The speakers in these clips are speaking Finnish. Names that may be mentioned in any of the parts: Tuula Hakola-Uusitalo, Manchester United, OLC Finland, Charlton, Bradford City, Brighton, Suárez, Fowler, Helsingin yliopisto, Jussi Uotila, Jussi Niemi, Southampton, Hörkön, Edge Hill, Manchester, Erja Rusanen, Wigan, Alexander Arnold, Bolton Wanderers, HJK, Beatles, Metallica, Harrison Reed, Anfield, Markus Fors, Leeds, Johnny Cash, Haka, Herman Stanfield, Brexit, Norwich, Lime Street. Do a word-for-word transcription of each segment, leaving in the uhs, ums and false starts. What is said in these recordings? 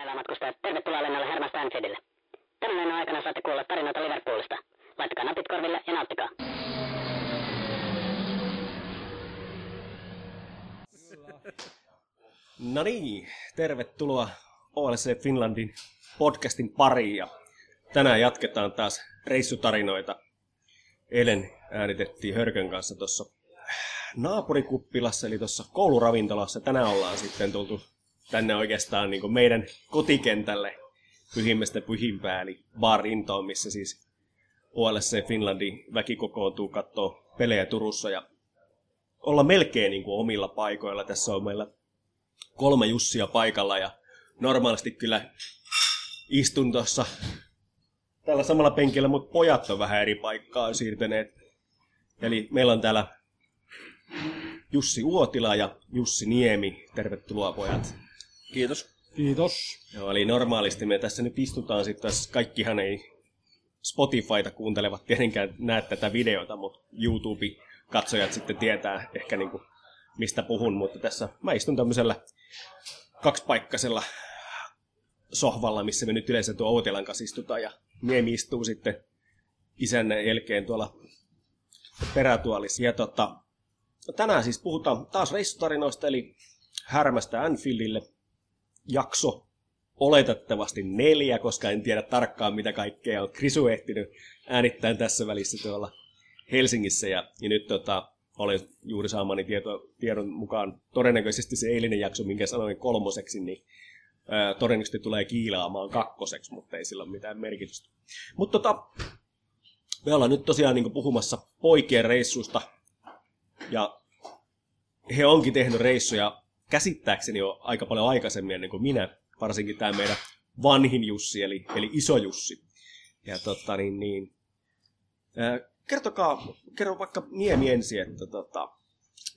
Päivää matkustajat, tervetuloa lennolle Herman Stanfieldille. Tämän lennon aikana saatte kuulla tarinoita Liverpoolista. Laittakaa napit korville ja nauttikaa. No niin, tervetuloa O L C Finlandin podcastin pariin. Ja tänään jatketaan taas reissutarinoita. Eilen äänitettiin Hörkön kanssa tuossa naapurikuppilassa, eli tuossa kouluravintolassa. Tänään ollaan sitten tultu tänne oikeastaan niin kuin meidän kotikentälle pyhimmästä pyhimpää, eli Barintoon, missä siis O L C Finlandin väki kokoontuu kattoo pelejä Turussa. Ja olla melkein niin kuin omilla paikoilla. Tässä on meillä kolme Jussia paikalla ja normaalisti kyllä istun tuossa tällä samalla penkillä, mutta pojat on vähän eri paikkaa siirtäneet. Eli meillä on täällä Jussi Uotila ja Jussi Niemi. Tervetuloa pojat. Kiitos. Kiitos. Joo, eli normaalisti me tässä nyt istutaan sitten, kaikkihan ei Spotifyta kuuntelevat tietenkään näe tätä videota, mutta YouTube-katsojat sitten tietää ehkä niinku mistä puhun, mutta tässä mä istun tämmöisellä kaksipaikkaisella sohvalla, missä me nyt yleensä tuo Outelan kanssa istutaan, ja Niemi istuu sitten isännän jälkeen tuolla perätuolissa. Ja tota, tänään siis puhutaan taas reissutarinoista, eli Härmästä Anfieldille. Jakso oletettavasti neljä, koska en tiedä tarkkaan mitä kaikkea on Krisu ehtinyt äänittäin tässä välissä tuolla Helsingissä. Ja, ja nyt tota, olen juuri saamani tieto, tiedon mukaan todennäköisesti se eilinen jakso, minkä sanoin kolmoseksi, niin ää, todennäköisesti tulee kiilaamaan kakkoseksi, mutta ei sillä ole mitään merkitystä. Mutta tota, me ollaan nyt tosiaan niin kuin puhumassa poikien reissusta. Ja he onkin tehnyt reissuja käsittääkseni jo aika paljon aikaisemmin ennen kuin minä, varsinkin tämä meidän vanhin Jussi, eli, eli iso Jussi. Ja tota, niin, niin, ää, kertokaa, kerro vaikka Niemi ensin, että tota,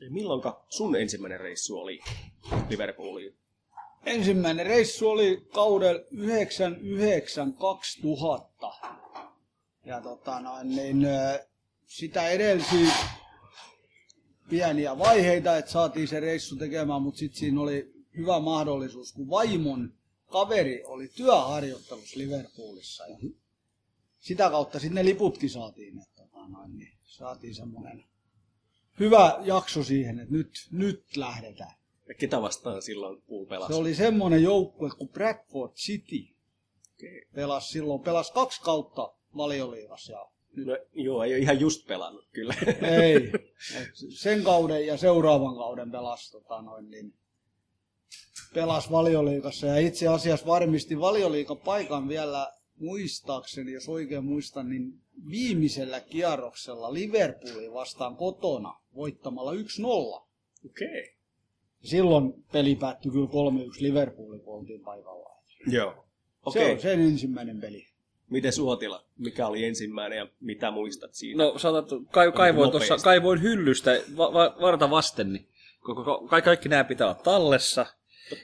milloinka sun ensimmäinen reissu oli Liverpooliin? Ensimmäinen reissu oli kaudella yhdeksänkymmentäyhdeksän kaksituhatta. Ja tota, no, niin, sitä edelsi pieniä vaiheita, että saatiin se reissu tekemään, mutta sitten siinä oli hyvä mahdollisuus, kun vaimon kaveri oli työharjoittelussa Liverpoolissa. Ja sitä kautta sitten ne liputkin saatiin, että niin saatiin semmoinen hyvä jakso siihen, että nyt, nyt lähdetään. Ja ketä vastaan silloin Pool pelasi? Se oli semmoinen joukkue kuin Bradford City. Okay. Pelasi silloin, pelasi kaksi kautta Valioliigassa. No, joo, ei ole ihan just pelannut kyllä. Ei. Sen kauden ja seuraavan kauden pelasi, tota noin, niin pelasi Valioliigassa ja itse asiassa varmisti Valioliigan paikan vielä muistaakseni, jos oikein muistan, niin viimeisellä kierroksella Liverpoolin vastaan kotona voittamalla yksi nolla. Okei. Okay. Silloin peli päättyi kyllä kolme yksi Liverpoolin, kun oltiin paikallaan. Joo. Okay. Se on sen ensimmäinen peli. Miten Suotila? Mikä oli ensimmäinen ja mitä muistat siinä? No saatat, kai, kaivoin, tossa, kaivoin hyllystä va, va, varta vasten, niin kaikki, kaikki nämä pitää olla tallessa.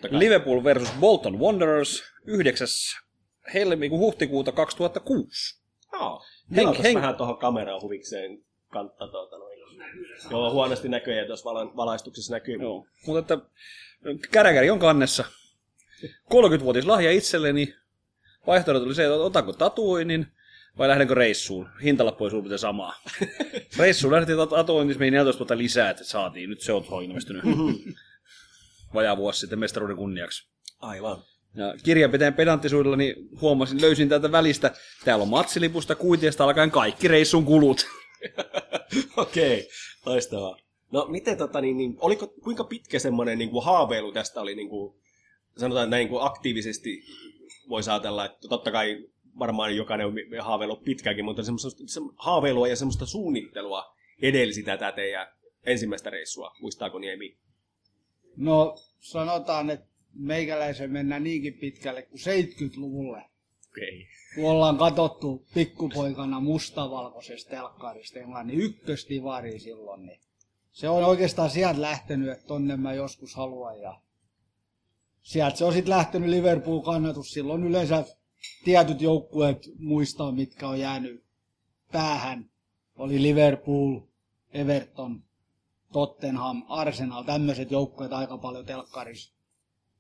Liverpool versus Bolton Wanderers yhdeksäs helmikuuta huhtikuuta kaksituhattakuusi. Joo, Henk, Henk... vähän tuohon kameraan huvikseen kantta. Tuota, noin. Joo, huonosti näkyy ja tuossa valaistuksessa näkyy. Joo, mutta että käräkäri on kannessa. kolmekymmenvuotias lahja itselleni. Vaihtoehto oli se, että otanko tatuoinnin vai lähdenkö reissuun. Hintalappu ei suurin samaa. Reissuun lähdettiin tatuoinnissa, meni neljätoista vuotta lisää, että saatiin. Nyt se on ilmestynyt vajaa vuosi sitten mestaruuden kunniaksi. Aivan. Ja kirjanpiteen pedanttisuudella niin huomasin, löysin täältä välistä. Täällä on matsilipusta, kuitiesta alkaen kaikki reissun kulut. Okei, okay, loistavaa. No miten, tota, niin, niin, oliko, kuinka pitkä semmoinen niin kuin haaveilu tästä oli, niin kuin, sanotaan näin kuin aktiivisesti? Voisi ajatella, että totta kai varmaan jokainen on haaveillut pitkäänkin, mutta haaveilua ja semmoista suunnittelua edelsi tätä teidän ensimmäistä reissua. Muistaako Niemi? No sanotaan, että meikäläisen mennään niinkin pitkälle kuin seitsemänkymmentäluvulle. Okei. Kun ollaan katsottu pikkupoikana mustavalkoisesta telkkarista Englannin ykköstivariin silloin, niin se on oikeastaan sieltä lähtenyt, että tonne mä joskus haluan ja sieltä se on sitten lähtenyt Liverpool-kannatus. Silloin yleensä tietyt joukkueet muistaa, mitkä on jäänyt päähän. Oli Liverpool, Everton, Tottenham, Arsenal, tämmöiset joukkueet aika paljon telkkarissa.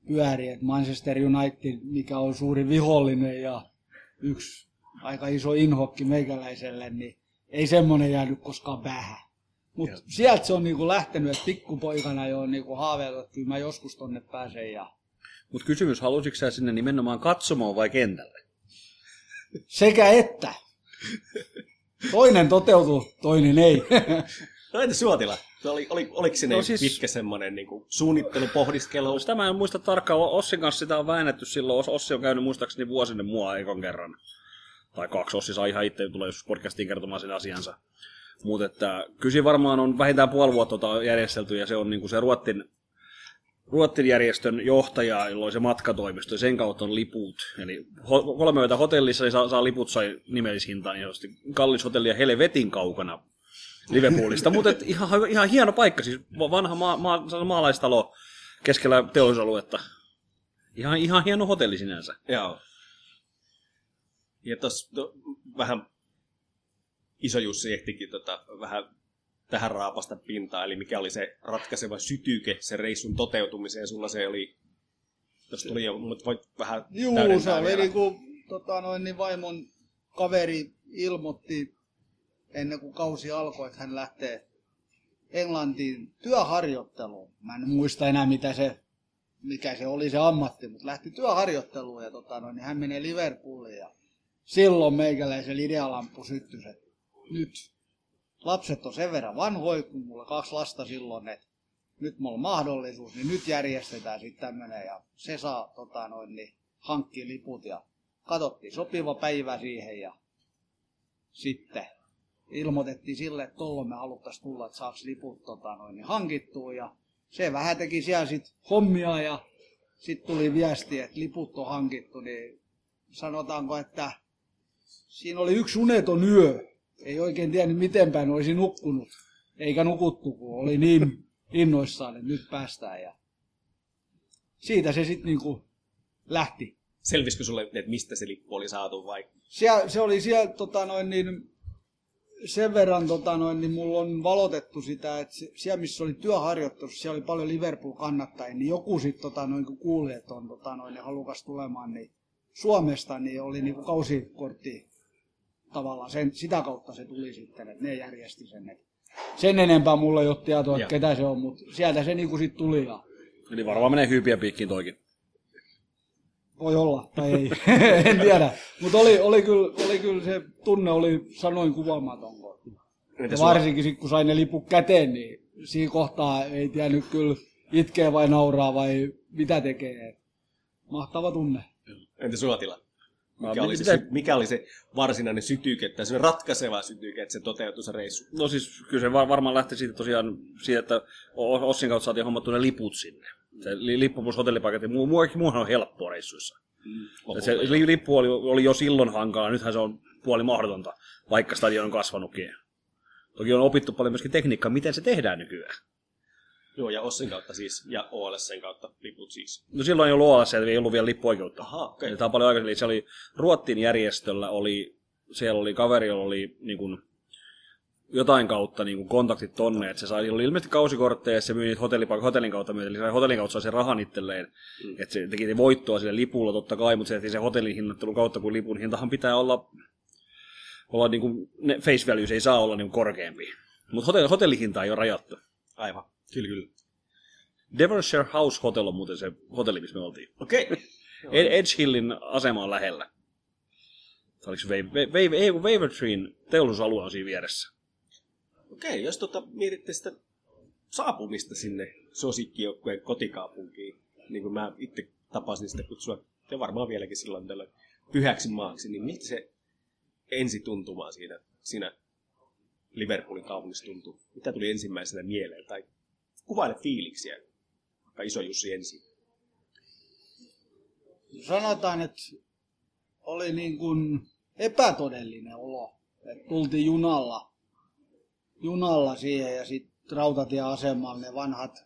pyörii. Et Manchester United, mikä on suuri vihollinen ja yksi aika iso inhokki meikäläiselle, niin ei semmoinen jäänyt koskaan vähän. Mutta sieltä se on niinku lähtenyt, että pikkupoikana jo on niinku haaveillut, että kyllä mä joskus tonne pääsen. Ja... Mutta kysymys, halusitko sä sinne nimenomaan katsomoon vai kentälle? Sekä että. Toinen toteutui, toinen ei. No entäs Uotila? Oli, oli, oliko sinne no siis, pitkä semmoinen niin suunnittelupohdiskelu? No sitä mä en muista tarkkaan. Ossin kanssa sitä on väännetty silloin. Ossi on käynyt muistaakseni vuosinen mua ekon kerran. Tai kaksi. Ossi saa ihan itse, tulee joskus podcastiin kertomaan sen asiansa. Mutta kysi varmaan on vähintään puoli vuotta järjestelty, ja se on niin kuin se Ruotsin, Ruotsin järjestön johtaja, jolloin se matkatoimisto, sen kautta on liput. Eli ho- kolme yötä hotellissa, niin saa, saa liput, sai nimellishintaan, niin josti kallis hotelli ja helvetin kaukana Liverpoolista. Mutta ihan, ihan hieno paikka, siis vanha maa, maa, maalaistalo keskellä teollisuusaluetta. Ihan, ihan hieno hotelli sinänsä. Joo. Ja tuossa to, vähän... Iso Jussi ehtikin tota, vähän tähän raapasta pintaa, eli mikä oli se ratkaiseva sytyke sen reissun toteutumiseen. Sulla se oli, jos tuli jo, mutta voit vähän Juu, täydentää vielä. Juu, kun tota, noin, niin vaimon kaveri ilmoitti ennen kuin kausi alkoi, että hän lähtee Englantiin työharjoitteluun. Mä en muista enää, mitä se, mikä se oli se ammatti, mutta lähti työharjoitteluun ja tota, noin, niin hän menee Liverpooliin. Ja silloin meikäläisen idealamppu syttyi se. Nyt lapset on sen verran vanhoja, kun mulla kaksi lasta silloin, että nyt mulla on mahdollisuus, niin nyt järjestetään sitten tämmöinen ja se saa tota noin, niin hankkia liput ja katsottiin sopiva päivä siihen ja sitten ilmoitettiin sille, että tuolla me haluttaisiin tulla, että saaks liput tota noin, niin hankittua ja se vähän teki siellä sitten hommia ja sitten tuli viesti, että liput on hankittu, niin sanotaanko, että siinä oli yksi uneton yö. Ei oikein tiennyt, miten päin olisi nukkunut, eikä nukuttu, kun oli niin innoissaan, että nyt päästään. Ja siitä se sitten niinku lähti. Selvisikö sulle, että mistä se lippu oli saatu vai? Siellä, se oli siellä tota noin, niin, sen verran, tota noin, niin mulla on valotettu sitä, että siellä missä oli työharjoittelussa, siellä oli paljon Liverpool-kannattajia, niin joku sitten tota noin, kun kuuli, että on tota noin, halukas tulemaan niin Suomesta, niin oli niinku kausikortti. Tavallaan sen, sitä kautta se tuli sitten, että ne järjesti sen. Et sen enempää mulla ei ole tietoa, että ketä se on, mutta sieltä se niinku sit tuli. Ja... Eli varmaan menee hyypiä piikkiin toikin. Voi olla, tai ei, en tiedä. Mutta oli, oli kyllä oli kyl se tunne, oli sanoin kuvaamaton. Varsinkin sit, kun sain ne liput käteen, niin siinä kohtaa ei tiennyt kyllä itkeä vai nauraa vai mitä tekee. Mahtava tunne. Entä Suotila? Mikä oli, se, mikä oli se varsinainen sytyke, tai semmoinen ratkaiseva sytyke, että se toteutui se reissu? No siis kyllä se varmaan lähti siitä tosiaan siitä, että Ossin kautta saatiin hommattu ne liput sinne. Se lippu plus hotellipaketti, muuhan on helppoa reissuissa. Mm, se lippu oli, oli jo silloin hankala, nythän se on puoli mahdotonta, vaikka stadion on kasvanutkin. Toki on opittu paljon myöskin tekniikkaa, miten se tehdään nykyään. Joo, ja Ossin kautta siis, ja O L C:n kautta liput siis. No silloin ei ollut O L C, ei ollut vielä lippuoikeutta. Aha, okay. Tämä on paljon aikaisemmin. Se oli Ruotsin järjestöllä, oli, siellä oli kaveri, jolla oli niin kuin, jotain kautta niin kuin kontaktit tonne, että se sai, oli ilmeisesti kausikortteja, ja se myi niitä hotellin kautta myötä, eli se hotellin kautta sai sen rahan itselleen, mm. että se teki voittoa sille lipulla totta kai, mutta se tehtiin sen hotellin hinnoittelun kautta, kun lipun hintahan pitää olla, olla niin kuin, ne face value, se ei saa olla niin kuin korkeampi. Mutta hotelli, hotellihinta ei ole rajattu. Aivan. Kyllä, kyllä. Devonshire House Hotel on muuten se hotelli, missä me oltiin. Okei. Okay. Edge Hillin asema on lähellä. Oliko se Wavertreen teollisuusalue on siinä vieressä? Okei, okay, jos tota, mietitte sitä saapumista sinne suosikkijoukkueen kotikaupunkiin, niin kuin mä itse tapasin sitä kutsua, ja varmaan vieläkin silloin tällä pyhäksi maaksi, niin miltä se ensituntumaa siinä, siinä Liverpoolin kaupungissa tuntuu? Mitä tuli ensimmäisenä mieleen? Tai kuvaile fiiliksiä, vaikka Iso Jussi ensin. Sanotaan, että oli niin kuin epätodellinen olo. Et tultiin junalla, junalla siihen ja sitten rautatieasemalla ne vanhat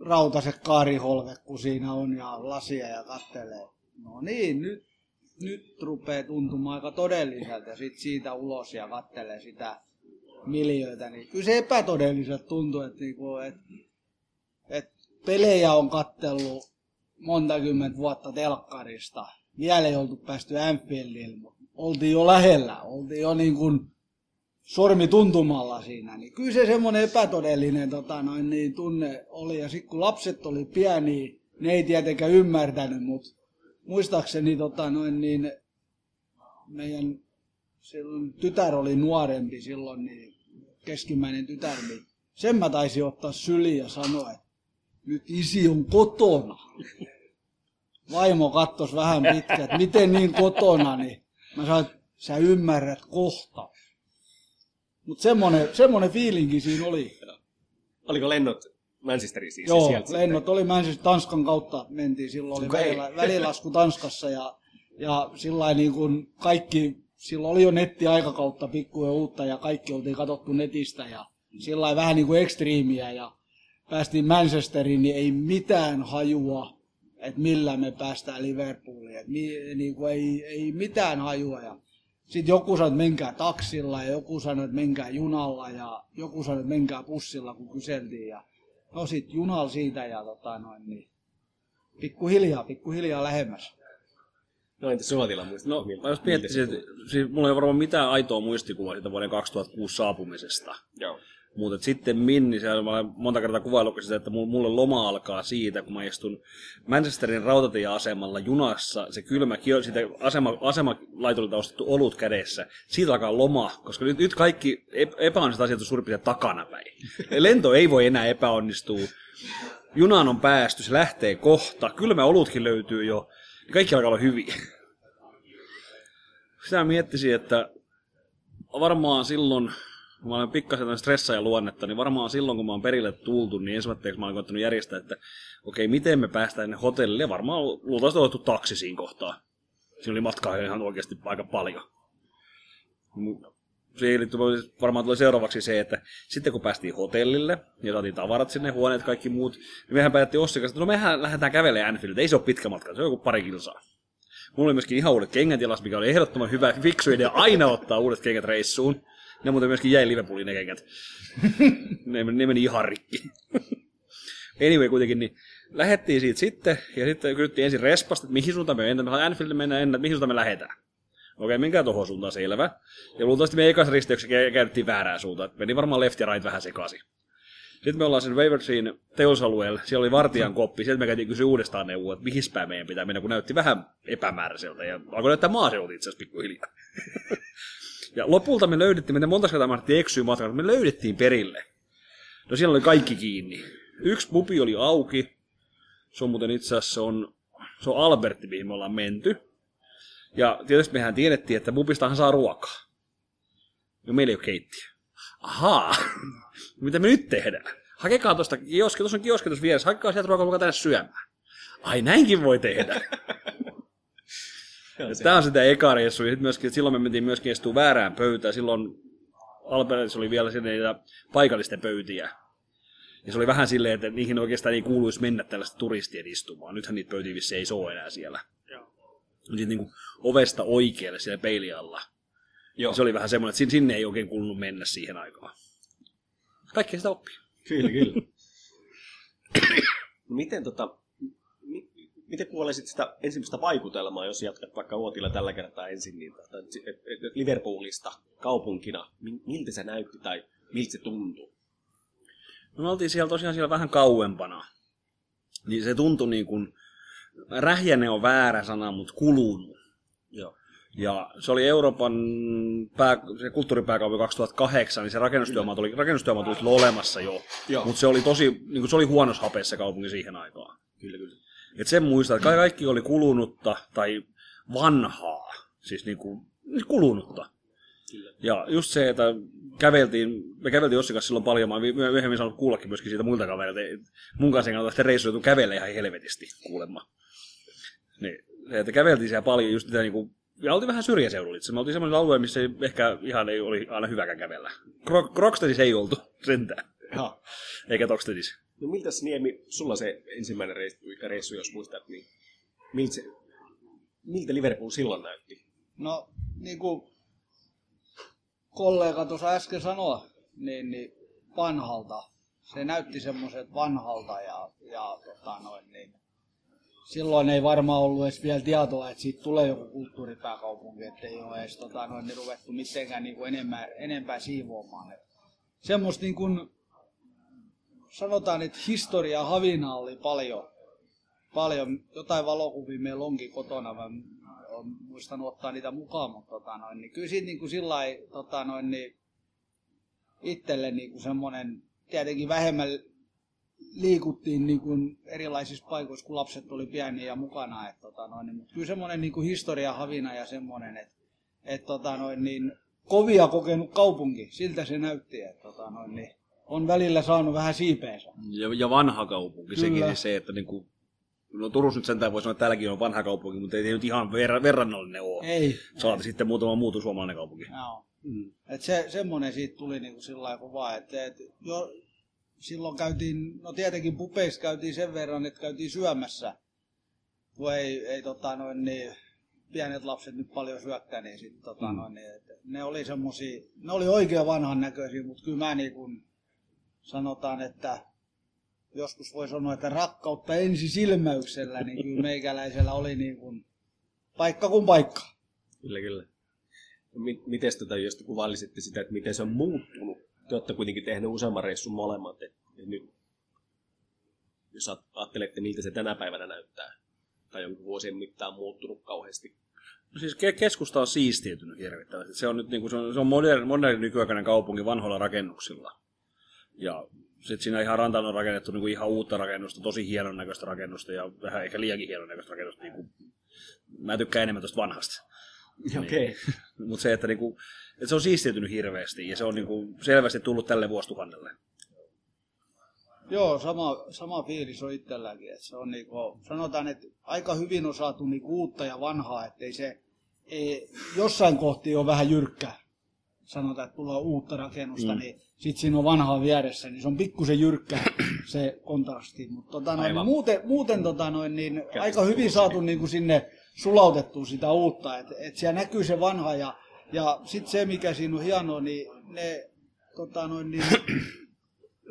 rautaset kaariholvet, kun siinä on ja lasia ja kattelee. No niin, nyt, nyt rupeaa tuntumaan aika todelliseltä ja sitten siitä ulos ja kattelee sitä miljöitä, niin kyllä se epätodelliselta tuntuu, että, niinku, että, että pelejä on katsellut monta kymmentä vuotta telkkarista. Vielä ei oltu päästy Anfieldille, mutta oltiin jo lähellä, oltiin jo niin kuin sormi tuntumalla siinä. Niin kyllä se semmoinen epätodellinen tota, noin, niin tunne oli. Ja sitten kun lapset oli pieniä, ne ei tietenkään ymmärtänyt, mutta muistaakseni tota, noin, niin meidän silloin, tytär oli nuorempi silloin, niin keskimmäinen tytär, niin sen mä taisin ottaa syliin ja sanoa, että nyt isi on kotona. Vaimo kattos vähän pitkään, että miten niin kotona, niin mä sanoin, että sä ymmärrät kohta. Mutta semmoinen, semmoinen fiilinki siinä oli. Oliko lennot Manchesteriin siis? Joo, sieltä lennot sitten oli Manchester, Tanskan kautta mentiin silloin, oli välillä, välilasku Tanskassa ja, ja sillain niin kuin kaikki, silloin oli jo nettiaikakautta pikkuja uutta ja kaikki oltiin katsottu netistä ja sillain vähän niin kuin ekstriimiä ja päästiin Manchesteriin, niin ei mitään hajua, että millä me päästään Liverpooliin, että niin ei, ei mitään hajua. Ja sitten joku sanoi, että menkää taksilla ja joku sanoi, että menkää junalla ja joku sanoi, että menkää bussilla, kun kyseltiin. Ja no sitten junalla siitä ja tota noin niin. Pikkuhiljaa, pikkuhiljaa lähemmäs. No entäs Uotila muistaa? No, no jos miettisin, että siis mulla ei ole varmaan mitään aitoa muistikuvaa siitä vuoden kaksituhattakuusi saapumisesta. Joo. Mutta sitten minni, niin siellä olen monta kertaa kuvaillut sitä, että mulle loma alkaa siitä, kun mä istun Manchesterin rautatieasemalla junassa, se kylmä, siitä asema, asemalaiturilta ostettu olut kädessä, siitä alkaa loma, koska nyt, nyt kaikki epäonniset asiat on suurin piirtein takanapäin. Lento ei voi enää epäonnistua, junaan on päästy, se lähtee kohta, kylmä olutkin löytyy jo, ja kaikki alkaa olla hyviä. Sitä miettisin, että varmaan silloin, kun mä olen pikkasen stressaajan luonnetta, niin varmaan silloin, kun mä oon perille tultu, niin ensimmäiseksi mä olen koettanut järjestää, että okei, miten me päästään ne hotellille, ja varmaan luultavasti on otettu taksi siinä kohtaa. Siinä oli matkaa ihan oikeasti aika paljon. Siihen varmaan tuli seuraavaksi se, että sitten kun päästiin hotellille, ja saatiin tavarat sinne, huoneet, kaikki muut, niin mehän päätettiin Ossin kanssa, että no mehän lähdetään kävelemään Anfieldiin, ei se ole pitkä matka, se on joku pari kilsaa. Mulla oli myöskin ihan uudet kengät jalas, mikä oli ehdottoman hyvä, fiksu idea aina ottaa uudet kengät reissuun. Ne muuten myöskin jäi Liverpoolin ne kengät. ne, ne meni ihan rikki. Anyway, kuitenkin, niin lähettiin siitä sitten, ja sitten kysyttiin ensin respasta, että mihin suuntaan me mennään, Anfield mennään ennen, että mihin suuntaan me lähdetään. Okei, menkää tohon suuntaan, selvä. Ja luultavasti meidän ekassa risteyksessä käytettiin väärää suuntaan, että meni varmaan left ja right vähän sekaisin. Sitten me ollaan sen Wavertreen teollisalueella, siellä oli vartijan koppi, sieltä me käytiin kysyä uudestaan neuvoa, että mihin päin meidän pitää mennä, kun näytti vähän epämääräiseltä, ja alkoi näyttää maaseudut itse asiassa pikkuhiljaa. Ja lopulta me löydettiin, miten monta kertaa me lähdettiin eksyä matkaan, mutta me löydettiin perille. No siellä oli kaikki kiinni. Yksi pubi oli auki. Se on muuten itse asiassa, se on, se on Albertti, mihin me ollaan menty. Ja tietysti mehän tiedettiin, että pubistahan saa ruokaa. No meillä ei ole keittiö. Ahaa, mitä me nyt tehdään? Hakekaa tuosta, kioski, tuossa on kioski tuossa vieressä, hakekaa sieltä ruokaa, ruokaa tänne syömään. Ai näinkin voi tehdä. Tämä on sitä eka reissu, ja myöskin, silloin me mentiin myöskin istua väärään pöytään. Silloin Albertissa oli vielä sinne niitä paikallisten pöytiä. Ja se oli vähän silleen, että niihin oikeastaan ei kuuluisi mennä tällaista turistien istumaan. Nythän niitä pöytiä vissiin ei ole enää siellä. Sitten niin kuin ovesta oikealle siellä peilin alla. Joo. Se oli vähän semmoinen, että sinne ei oikein kuulunut mennä siihen aikaan. Kaikkea sitä oppii. Kyllä, kyllä. Miten tota... Miten kuulisit sitä ensimmäistä vaikutelmaa, jos jatkat vaikka Uotila tällä kertaa ensin, niin Liverpoolista kaupunkina, miltä se näytti tai miltä se tuntui? No me oltiin siellä tosiaan siellä vähän kauempana, niin se tuntui niin kuin, rähjäne on väärä sana, mutta kulunut. Joo. Ja se oli Euroopan pää, se kulttuuripääkaupunki kaksituhattakahdeksan, niin se rakennustyömaat oli, rakennustyömaat oli olemassa jo, mutta se oli tosi, niin kuin se oli huonossa hapeessa se kaupunki siihen aikaan. Kyllä, kyllä. Että sen muistaa, että kaikki oli kulunutta tai vanhaa, siis niin kuin kulunutta. Kyllä. Ja just se, että käveltiin, me käveltiin Ossin kanssa silloin paljon, mä oon myöhemmin saanut kuullakin myöskin siitä muilta kavereilta, että mun kanssa ei kannata reissuja kävellä ihan helvetisti kuulemma. Niin, että käveltiin siellä paljon just niitä niin kuin, ja oltiin vähän syrjäseudulla itse, me oltiin semmoisella alueella, missä ei ehkä ihan ei oli aina hyväkään kävellä. Krokstedis ei oltu, sentään. Jaa. Eikä Tokstedis. No miltäs Niemi, sulla se ensimmäinen reissu, jos muistat, niin miltä, se, miltä Liverpool silloin näytti? No niin kuin kollega tuossa äsken sanoi, niin, niin vanhalta. se näytti semmoiset vanhalta ja, ja tota noin, niin silloin ei varmaan ollut edes vielä tietoa, että siitä tulee joku kulttuuripääkaupunki, ettei ole edes tota noin, niin ruvettu mitenkään niin kuin enemmän, enempää siivoamaan. Et semmoista niin kuin, sanotaan, että historiaa havinaa oli paljon, paljon. Jotain valokuvia meillä onkin kotona, mä olen muistanut ottaa niitä mukaan, mutta tota noin, niin kyllä siitä niin kuin sillain, tota noin, niin itselle niin kuin semmoinen, tietenkin vähemmän liikuttiin niin kuin erilaisissa paikoissa, kun lapset oli pieniä ja mukana. Et, tota noin, mutta kyllä semmoinen niin kuin historiahavina ja semmoinen, että et, tota noin, niin kovia kokenut kaupunki, siltä se näytti. Et, tota noin, niin on välillä saanut vähän siipeensä. Ja, ja vanha kaupunki, kyllä. Sekin niin se, että niin kuin, no Turussa nyt sentään voi sanoa, että täälläkin on vanha kaupunki, mutta ei nyt ihan ver- verrannollinen ole. Ei. Saati sitten muutama muutu suomalainen kaupunki. No. Mm. Et se, semmoinen siitä tuli niinku sillä lailla kovaa, että et jo silloin käytiin, no tietenkin pupeissa käytiin sen verran, että käytiin syömässä, kun ei, ei tota noin, niin pienet lapset nyt paljon syökkä, niin sit, tota mm. noin, et ne oli semmosia, ne oli oikein vanhan näköisiä, mutta kyllä mä niin kun sanotaan, että joskus voi sanoa, että rakkautta ensisilmäyksellä, niin kyllä meikäläisellä oli niin kun paikka kuin paikka. Kyllä, kyllä. Miten tätä, jos te kuvailisitte sitä, että miten se on muuttunut? Te olette kuitenkin tehneet useamman reissun molemmat. Et nyt, jos ajattelette, miltä se tänä päivänä näyttää, tai jonkun vuosien mittaan muuttunut kauheasti. No siis keskusta on siistiytynyt hirvittävästi. Se on, nyt niin kuin, se on, se on moderni, moderni nykyaikainen kaupunki vanhoilla rakennuksilla. Ja sitten siinä ihan rantaan on rakennettu niin kuin ihan uutta rakennusta, tosi hienon näköistä rakennusta ja vähän ehkä liiankin hienon näköistä rakennusta. Niin kuin, mä tykkään enemmän tuosta vanhasta. Okei. Okay. Mutta se, että niinku, et se on siistiytynyt hirveästi ja se on niinku selvästi tullut tälle vuosituhannelle. Joo, sama, sama fiilis on itselläkin. Et se on niinku, sanotaan, että aika hyvin on saatu niinku uutta ja vanhaa, ettei se ei, jossain kohti ole vähän jyrkkää. Sanotaan, että tulee uutta rakennusta, mm. niin sitten siinä on vanhaa vieressä, niin se on pikkusen jyrkkää se kontrasti. Mutta tota noin, muuten, muuten tota noin, niin aika hyvin saatu niinku sinne sulautettua sitä uutta, että et siellä näkyy se vanha ja, ja sitten se, mikä siinä on hienoa, niin ne tota noin, niin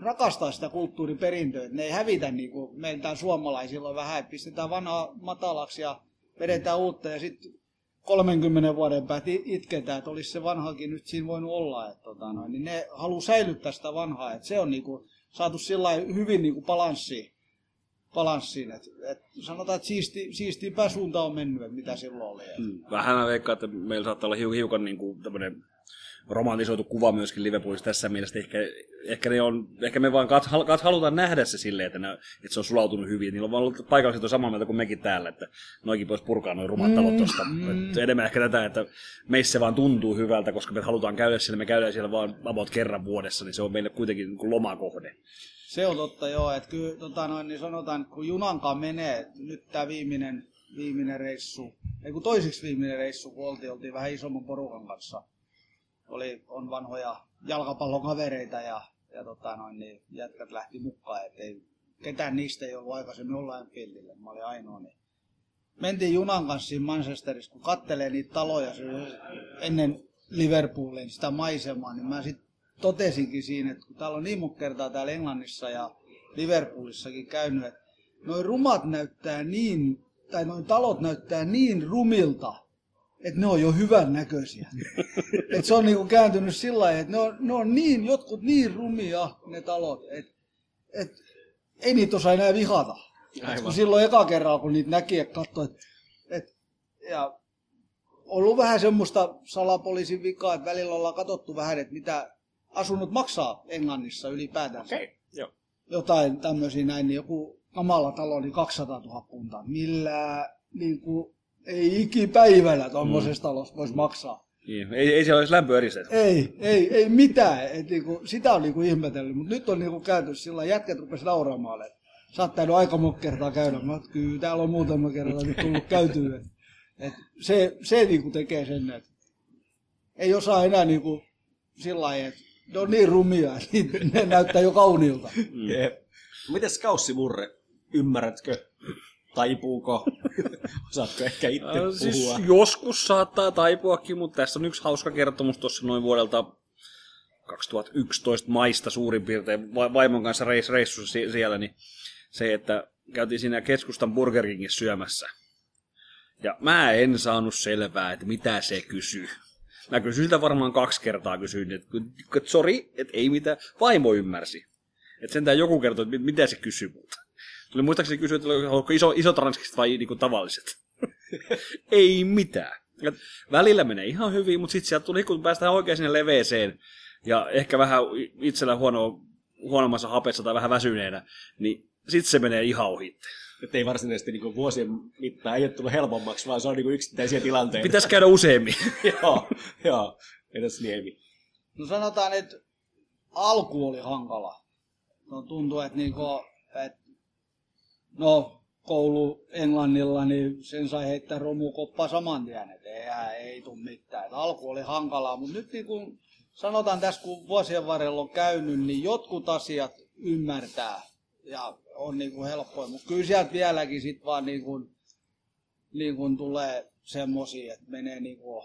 rakastaa sitä kulttuuriperintöä, että ne ei hävitä niin kuin meiltään suomalaisilla on vähän, että pistetään vanhaa matalaksi ja vedetään uutta ja sitten kolmenkymmenen vuoden päät itketään, että olisi se vanhakin nyt siinä voinut olla, että tota noin, niin ne haluaa säilyttää sitä vanhaa, että se on niin kuin saatu sillain hyvin niin kuin balanssiin. balanssiin. Et, et sanotaan, että siisti, siistiinpä suunta on mennyt, mitä silloin oli. Et. Vähän mä veikkaan, että meillä saattaa olla hiukan, hiukan niin kuin tämmöinen romantisoitu kuva myöskin Liverpoolissa tässä mielessä. Ehkä, ehkä, ne on, ehkä me vaan kat, kat, halutaan nähdä se silleen, että, että se on sulautunut hyvin. Niillä on vaan ollut paikalliset on samaa mieltä kuin mekin täällä, että noikin voisi purkaa noin rumat talot tuosta. Mm. Enemmän ehkä tätä, että meissä se vaan tuntuu hyvältä, koska me halutaan käydä siellä, me käydään siellä vaan about kerran vuodessa, niin se on meille kuitenkin niin kuin lomakohde. Se on totta, joo, että kyllä tota noin, niin sanotaan, että kun junankaan menee, nyt tämä viimeinen, viimeinen reissu, ei kun toiseksi viimeinen reissu, kun oltiin, oltiin vähän isomman porukan kanssa, oli, on vanhoja jalkapallokavereita ja, ja tota noin, niin jätkät lähti mukaan, ettei ketään niistä ei ollut aikaisemmin olla Anfieldille, mä olin ainoa, niin mentiin junan kanssa siinä Manchesterissa, kun kattelee niitä taloja ennen Liverpoolin sitä maisemaa, niin mä sit totesinkin siinä, että kun täällä on niin monta kertaa täällä Englannissa ja Liverpoolissakin käynyt, että noin rumat näyttää niin, tai noin talot näyttää niin rumilta, että ne on jo hyvän näköisiä. Että se on niinku kääntynyt sillä lailla, että ne on, ne on niin, jotkut niin rumia ne talot, että et, ei niitä osaa enää vihata. Kun silloin eka kerralla, kun niitä näki ja katsoi, että et, ja ollut vähän semmoista salapoliisin vikaa, että välillä ollaan katsottu vähän, että mitä asunnot maksaa Englannissa ylipäätään. Okay, jo. Jotain tämmöisiä näin, niin joku kamala talo, niin kaksisataatuhatta puntaa. Millä niin kuin, ei ikipäivällä tuommoisessa mm. talossa voisi maksaa. Niin, ei, ei siellä olisi lämpöeristeitä. Ei, ei, ei mitään. Et, niin kuin, sitä on niin kuin ihmetellyt, mutta nyt on niin kuin käyty sillä lailla, jätkät rupesi nauraamaan, että sä oot täynyt aika monta kertaa käydä. Mä oot, kyllä, täällä on muutama kertaa nyt tullut käytyä. Et, se se niin kuin tekee sen, että ei osaa enää niin kuin, sillä lailla, että ne on niin rumia, niin ne näyttää jo kauniilta. Mm. Mites kaussimurre? Ymmärrätkö? Taipuuko? Osaatko ehkä itse puhua? Siis joskus saattaa taipuakin, mutta tässä on yksi hauska kertomus tuossa noin vuodelta kaksituhattayksitoista maista suurin piirtein vaimon kanssa reis, reissussa siellä, niin se, että käytiin siinä keskustan Burger Kingissä syömässä. Ja mä en saanut selvää, että mitä se kysyy. Mä kysyin sitä varmaan kaksi kertaa, kysyin, että, että sori, että ei mitään. Vaimo ymmärsi. Että sentään joku kertoi, että mitä se kysyy muuta. Tuli muistaakseni kysyä, että oliko iso, isot ranskista vai niin kuin tavalliset. Ei mitään. Välillä menee ihan hyvin, mutta sitten sieltä tuli, kun päästään oikein sinne leveeseen ja ehkä vähän itsellä huono, huonommassa hapessa tai vähän väsyneenä, niin sitten se menee ihan ohi. Että ei varsinaisesti niinku vuosien mittaan, ei ole tullut helpommaksi, vaan se on niinku yksittäisiä tilanteita. Pitäisi käydä useammin. Joo, joo, edes Niemi. No sanotaan, että alku oli hankala. No, tuntuu, että niinku, et, no, koulu Englannilla, niin sen sai heittää romukoppaa saman tien, että eihän, ei tule mitään. Et alku oli hankalaa, mutta nyt niinku, sanotaan tässä, kun vuosien varrella on käynyt, niin jotkut asiat ymmärtää ja on niinku helppoa, mutta kyllä sieltä vieläkin sit vaan niinku, niinku tulee semmosia, että menee, niinku,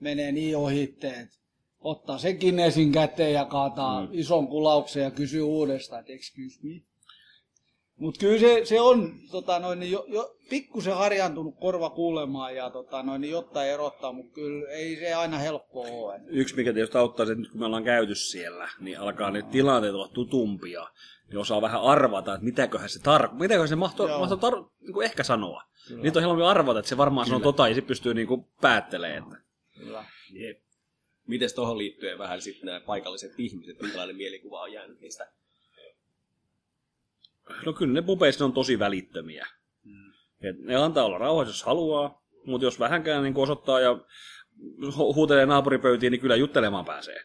menee niin ohitteet, ottaa sen kinesin käteen ja kaataa mm. ison kulauksen ja kysyy uudestaan, että excuse me. Mutta kyllä se, se on tota noin, jo, jo, pikkusen harjaantunut korva kuulemaan ja tota noin, jotain erottaa, mutta kyllä ei se aina helppoa ole. Yksi mikä tietysti auttaa se, että nyt kun me ollaan käyty siellä, niin alkaa ne tilanteet olla tutumpia. Niin osaa vähän arvata, että mitäköhän se, tar- mitäköhän se mahtoi tar- niinku ehkä sanoa. Kyllä. Niitä on helpommin arvata, että se varmaan Kyllä. sanoo tota ja se pystyy niinku päättelemään. Yep. Mites tuohon liittyen vähän sitten nämä paikalliset ihmiset, minkälainen mielikuva on jäänyt niistä? No kyllä ne pubeissa on tosi välittömiä. Mm. Et ne antaa olla rauhassa, jos haluaa, mutta jos vähänkään niin osoittaa ja hu- huutelee naapuripöytiin, niin kyllä juttelemaan pääsee.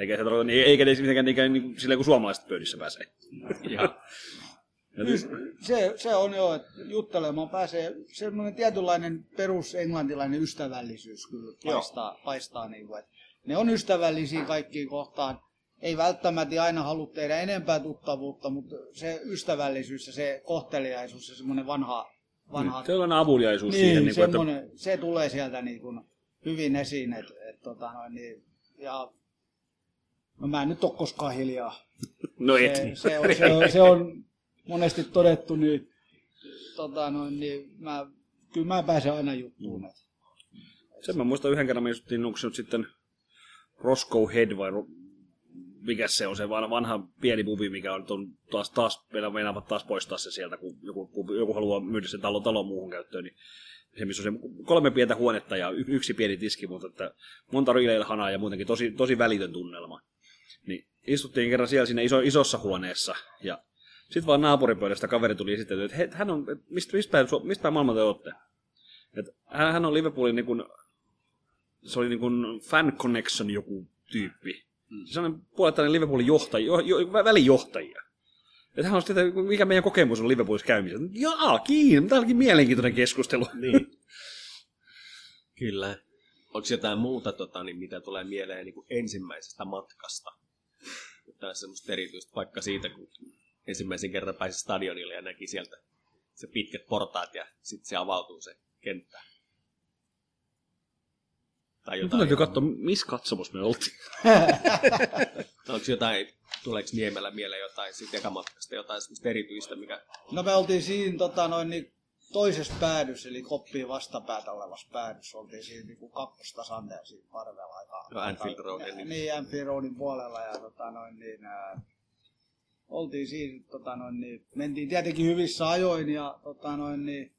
Eikä se tarkoita, eikä edes mitenkään niinkään niin silleen kuin suomalaiset pöydissä pääsee. se, se on joo, että juttelemaan pääsee. Semmoinen tietynlainen perusenglantilainen ystävällisyys kyllä paistaa. paistaa niin kuin, että ne on ystävällisiä kaikkiin kohtaan. Ei välttämättä aina halua tehdä enempää tuttavuutta, mutta se ystävällisyys ja se kohteliaisuus ja semmoinen vanha... vanha... Sellainen avuliaisuus niin, siihen. Niin kuin, että... Se tulee sieltä niin kuin hyvin esiin. Et, et, tota, no, niin, ja... No mä en nyt ole koskaan hiljaa. No et. Se, se, on, se, on, se on monesti todettu, niin, tota noin, niin mä, kyllä mä pääsen aina juttuun. Sen mä muistan yhden kerran, me istuttiin, onko se nyt sitten Roscoe Head vai mikä se on, se vanha pieni pubi, mikä on taas, taas meinaavat taas poistaa se sieltä, kun joku, joku haluaa myydä sen talon, talon muuhun käyttöön. Niin se, missä on se kolme pientä huonetta ja yksi pieni tiski, mutta että monta riileillä hanaa ja muutenkin tosi, tosi välitön tunnelma. Niin istuttiin kerran siellä siinä iso, isossa huoneessa ja sitten vaan naapuripöydästä kaveri tuli esitelty, että he, hän on, et mistä, mistä, mistä maailmaa te olette? Että hän, hän on Liverpoolin niin kuin, se oli niin kuin fan connection joku tyyppi. Mm. Se on puolettainen Liverpoolin johtaja, jo, jo, välijohtajia. Että hän on sitä, mikä meidän kokemus on Liverpoolissa käymisessä. Jaa, kiinni, tämä olikin mielenkiintoinen keskustelu. Niin. Kyllä. Onko jotain muuta, tota, niin, mitä tulee mieleen niin kuin ensimmäisestä matkasta? Tämä on semmoista erityistä paikka siitä, kun ensimmäisen kerran pääsi stadionille ja näki sieltä se pitkät portaat ja sitten se avautuu se kenttä. Tai jotain. Täytyy katsoa, missä katsomus me oltiin. Onko jotain, tuleeko Niemellä mieleen jotain siitä ekamatkasta, jotain semmoista erityistä, mikä... No me oltiin siinä tota, noin, niin toisessa päädyssä, eli koppiin vastapäätä olevassa päädyssä. Oltiin siinä niin kuin kakkostasanteen siinä parvella aikaa. No Anfield Roadin. Niin, niin Anfield Roadin puolella ja tota, noin, niin, ää, oltiin siinä, tota, noin, niin, mentiin tietenkin hyvissä ajoin ja tota, noin, niin,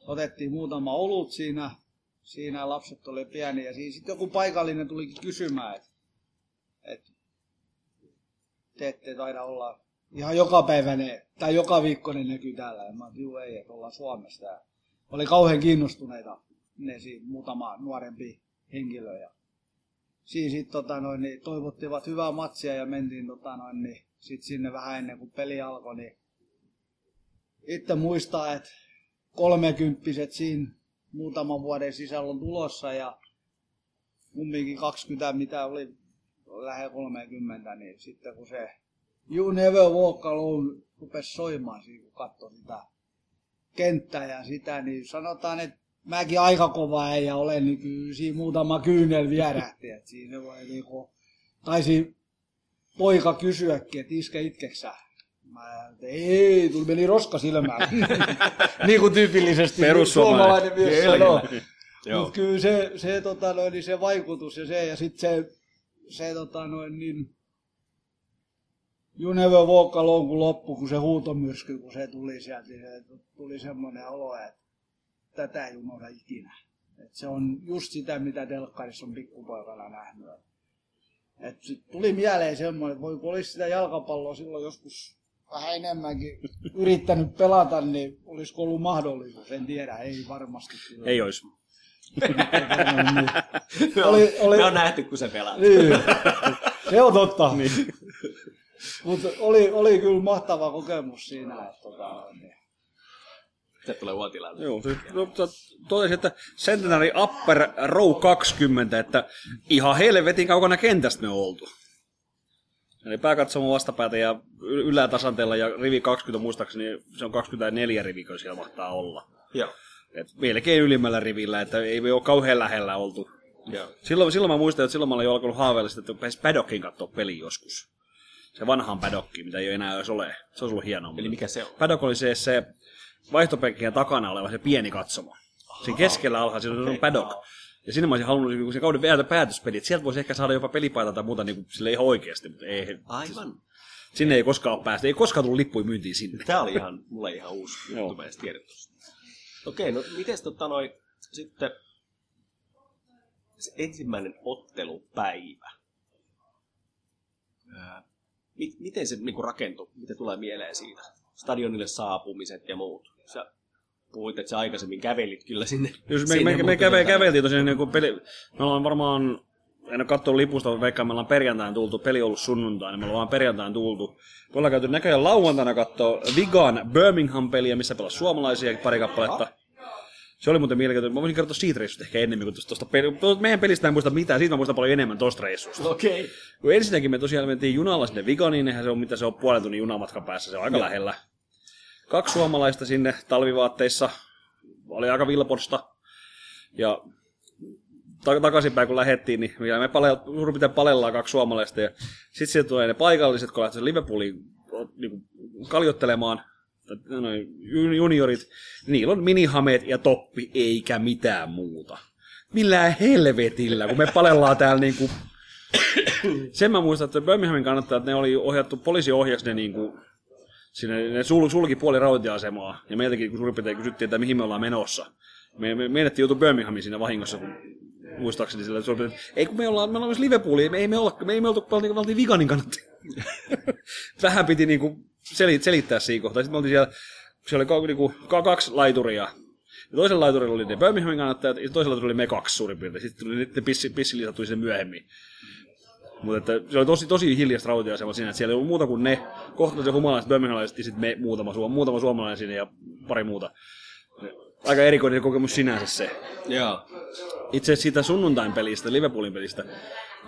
otettiin muutama olut siinä. Siinä lapset oli pieniä ja sitten joku paikallinen tulikin kysymään, että et, te ette taida olla ihan jokapäiväinen tai joka viikkoinen näkyy täällä. Ja mä oon, juu ei, että ollaan Suomessa. Ja oli kauhean kiinnostuneita ne siinä muutama nuorempi henkilö. Ja siinä sitten tota niin, toivottivat hyvää matsia ja mentiin tota noin, niin, sit sinne vähän ennen kuin peli alkoi. Niin itse muistaa, että kolmekymppiset siinä muutaman vuoden sisällä on tulossa ja kumminkin kaksikymmentä, mitä oli lähellä kolmekymmentä, niin sitten kun se You Never Walk Alone rupesi soimaan siinä, kun katsoi sitä kenttää ja sitä, niin sanotaan, että mäkin aika kova äijä olen, niin kyllä siinä muutama kyynel vierähti, että siinä voi niin taisi poika kysyäkin, että iskä itkeksä. Mä, ei, tuli meni roska silmään. Niin kuin tyypillisesti suomalainen mies sanoo. Mutta kyllä se, se, tota, noin, se vaikutus ja se, ja sitten se, se tota, noin, niin, you never walk alone, kun loppu, kun se huutomyrsky, kun se tuli sieltä, niin se tuli semmoinen olo, että tätä ei unohda ikinä. Et se on just sitä, mitä telkkarissa on pikkupoikana nähnyt. Et sit tuli mieleen semmoinen, että voi kun olisi sitä jalkapalloa silloin joskus vähän enemmänkin yrittänyt pelata, niin olisiko ollut mahdollisuus, en tiedä, ei varmasti. Silloin. Ei olisi. Me, oli, oli... me on nähty, kun se pelaa. Niin. Se on totta. Niin. Mutta oli, oli kyllä mahtava kokemus siinä. Tota, niin. Se tulee Uotilalle. Joo, no, totesin, että Centenary Upper Row kaksikymmentä, että ihan helvetin kaukana kentästä me on oltu. Eli pääkatsomo vastapäätä ja ylätasanteella ja rivi kaksikymmentä muistaakseni, se on kaksikymmentäneljä rivikö siellä mahtaa olla. Joo. Et melkein ylimmällä rivillä, että ei me ole kauhean lähellä oltu. Joo. Silloin, silloin mä muistan, että silloin mä olin jo alkanut haaveellista, että pääsis Padockin katsoa peli joskus. Se vanhaan Padockin, mitä ei enää edes ole. Se olisi ollut hienoa. Eli mikä se on? Paddock oli se, se vaihtopenkkien takana oleva se pieni katsomo. Siinä keskellä alhaalla, siinä on okay. Paddock. Ja sinne mä olisin halunnut se kauden vielä päätöspeli, että sieltä voisi ehkä saada jopa pelipaita tai muuta niin sille ihan oikeasti, mutta ei. Aivan. Sinne ei koskaan ole päästä, ei koskaan tullut lippuja myyntiin sinne. Tämä oli ihan, mulle ihan uusi juttu, mä edes tiedät. Okei, no mites tota noin, sitten se ensimmäinen ottelupäivä, Ää, mit, miten se niinku rakentui, mitä tulee mieleen siitä? Stadionille saapumiset ja muut. Sä puhuit, että sä aikaisemmin kävelit kyllä sinne. Jos me, sinne me, me käve, käveltiin tosiaan, niin peli, me ollaan varmaan, en ole katsoa lipusta, vaikka me ollaan perjantain tultu, peli on ollut sunnuntaina, me ollaan perjantain tultu. Me ollaan käyty näköjään lauantaina katsoa Wigan Birmingham-peliä, missä pelasi suomalaisia pari kappaletta. Se oli muuten mielenkiintoinen. Mä voisin kertoa siitä reissusta ehkä enemmän kuin tuosta pelistä. Meidän pelistä en muista mitään, siitä mä muistan paljon enemmän tuosta reissusta. Okei. Okay. Ensinnäkin me tosiaan mentiin junalla sinne Wiganiin, eihän se on mitä se on puolen tunnin junamatkan päässä, se on aika no. lähellä. Kaksi suomalaista sinne talvivaatteissa, oli aika vilposta. Ja takaisinpäin kun lähettiin, niin me suurin piirtein palellaan kaksi suomalaista. Ja sitten sieltä tulee ne paikalliset, kun lähtee Liverpooliin niin kaljottelemaan. Juniorit, niillä on minihameet ja toppi eikä mitään muuta. Millään helvetillä, kun me palellaan täällä niinku... Sen mä muistan, että Birminghamin kannattajat, ne oli ohjattu poliisiohjaksi, ne niinku... Sinne, ne sul, sulki puoli rautatiasemaa, ja meiltäkin kun suurin piirtein kysyttiin, että mihin me ollaan menossa. Me, me, me menettiin joutua Birminghamiin siinä vahingossa, kun muistaakseni sillä suurin piirtein, ei kun me ollaan, me ollaan myös Liverpooliin, me ei me olla, me ei me oltu, me oltiin, me oltiin Wiganin kannattajia. Vähän piti niinku... selittää siinä kohtaa. Sitten me oltiin siellä, siellä oli niinku kaksi laituria. Ja toisella laiturilla oli ne Birminghamin kannattajat, ja toisella laiturilla oli me kaksi suurin piirtein. Sitten tuli, ne pissi, pissilisäät tuli sinne myöhemmin. Mutta se oli tosi, tosi hiljaista rautiasema siinä, että siellä ei ollut muuta kuin ne kohtalaiset humalaiset birminghamilaiset, ja sitten me muutama, suom- muutama suomalainen siinä ja pari muuta. Aika erikoinen kokemus sinänsä se. Jaa. Itse asiassa siitä sunnuntain pelistä, Liverpoolin pelistä,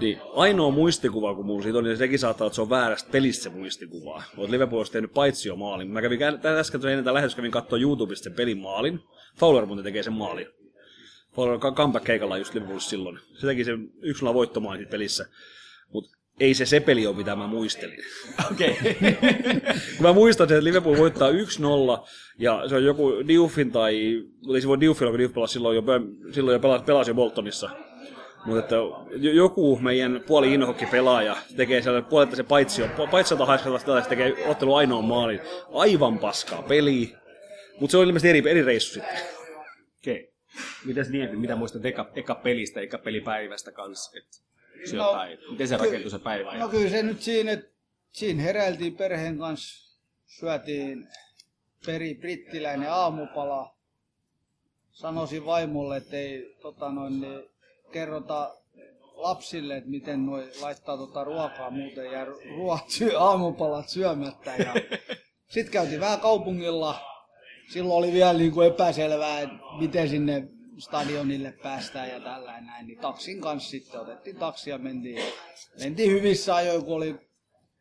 niin ainoa muistikuva, kun mulla siitä on, niin sekin saattaa, että se on väärästä pelistä se muistikuvaa. Olet Liverpoolista tehnyt paitsi jo maalin. Mä kävin äsken ennen tämän lähetys, kävin katsoa YouTubesta sen pelin maalin. Fowler muuten tekee sen maalin. Fowler comeback-keikalla just Liverpoolissa silloin. Se teki sen yksi nolla voittomaan siitä pelissä. Mut ei se se peli ole, mitä mä muistelin. Okei. Okay. Mä muistan, että Liverpool voittaa yksi nolla, ja se on joku Dioufin tai... Ei se voi Dioufilla, kun Diouf pelasi silloin jo, silloin jo pelasi, pelasi jo Boltonissa. Mutta joku meidän puoli inhohokki pelaaja tekee siellä puoletta se paitsi on, paitsilta haiskatavasti tekee ottelu ainoan maalin. Aivan paskaa peliä, mutta se on ilmeisesti eri, eri reissu sitten. Okei. Okay. Mitäs Niemi, mitä muistat eka, eka pelistä, eka pelipäivästä kanssa? No, miten se rakentui se päivä? No kyllä se nyt siinä, että siinä heräiltiin perheen kanssa, syötiin peri brittiläinen aamupala. Sanoisin vaimolle, että ei tota noin... Niin, kerrota lapsille, että miten noi laittaa tuota ruokaa, muuten jää ruoat, syö, aamupalat syömättä. Sitten käytiin vähän kaupungilla. Silloin oli vielä niin kuin epäselvää, että miten sinne stadionille päästään ja tällainen näin. Niin taksin kanssa sitten otettiin taksia ja mentiin. Mentiin hyvissä ajoin, kun oli,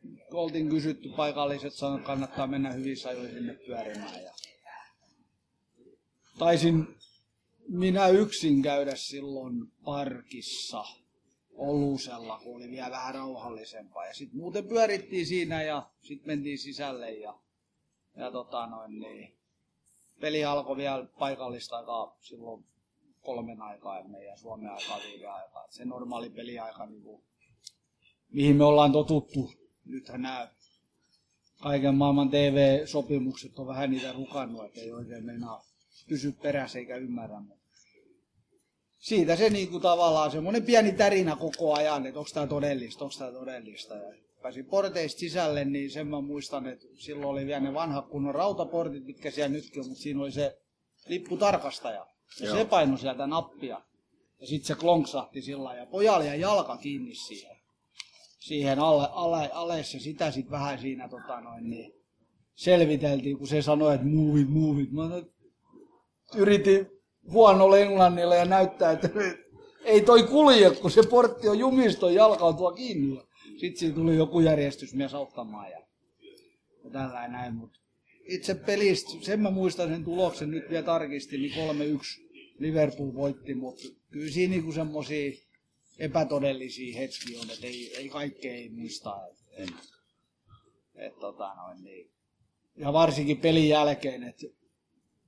kun oltiin kysytty paikalliset, sanoivat, että kannattaa mennä hyvissä ajoin sinne pyörimään. Ja... Taisin... Minä yksin käydä silloin parkissa, Olusella, kun oli vielä vähän rauhallisempaa. Ja sitten muuten pyörittiin siinä ja sitten mentiin sisälle ja, ja tota noin niin. Peli alkoi vielä paikallista aikaa silloin kolmen aikaa ja meidän Suomen aikaa viiden aikaa. Se normaali peliaika, niin kuin, mihin me ollaan totuttu. Nythän nämä kaiken maailman T V-sopimukset on vähän niitä rukannut, ettei oikein meinaa pysy perässä eikä ymmärrä. Siitä se niinku tavallaan semmoinen pieni tärinä koko ajan, että onko tämä todellista, onko tämä todellista. Ja pääsin porteista sisälle, niin sen mä muistan, että silloin oli vielä ne vanhat kunnon rautaportit, mitkä siellä nytkin on, mutta siinä oli se lipputarkastaja. Ja Joo. se painoi sieltä nappia. Ja sitten se klonksahti sillä lailla. Ja pojalla ja jalka kiinni siihen. Siihen alle, alle, alas ja sitä sitten vähän siinä tota noin, niin selviteltiin, kun se sanoi, että move it, move it. Mä yritin huonolla englannilla ja näyttää, että ei toi kulje, kun se portti on jumiston jalkautua kiinni. Sitten siinä tuli joku järjestysmies auttamaan ja, ja tällainen näin. Mut itse pelistä, sen mä muistan sen tuloksen, nyt vielä tarkistin, niin kolme yksi Liverpool voitti, mutta kyllä siinä niinku semmosia epätodellisia hetkiä on, että ei, ei kaikkea ei muista. Et, et, et, tota noin, niin. Ja varsinkin pelin jälkeen, että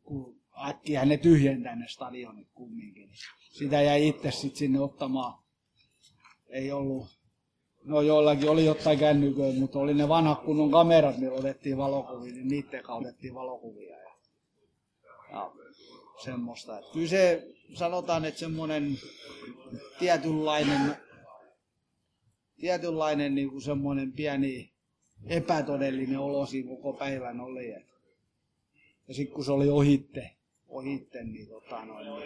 kun äkkiähän ne tyhjentää ne stadionit kumminkin. Sitä jäi itse sitten sinne ottamaan. Ei ollut, no joillakin oli jotain kännyköä, mutta oli ne vanhat kunnon kamerat, millä otettiin valokuvia, niin niiden kautta otettiin valokuvia. Ja, ja semmoista. Et kyllä se, sanotaan, että semmoinen tietynlainen, tietynlainen niinku semmoinen pieni epätodellinen olo siinä koko päivän oli. Et. Ja sitten kun se oli ohitte, ohitte, niin tota noin,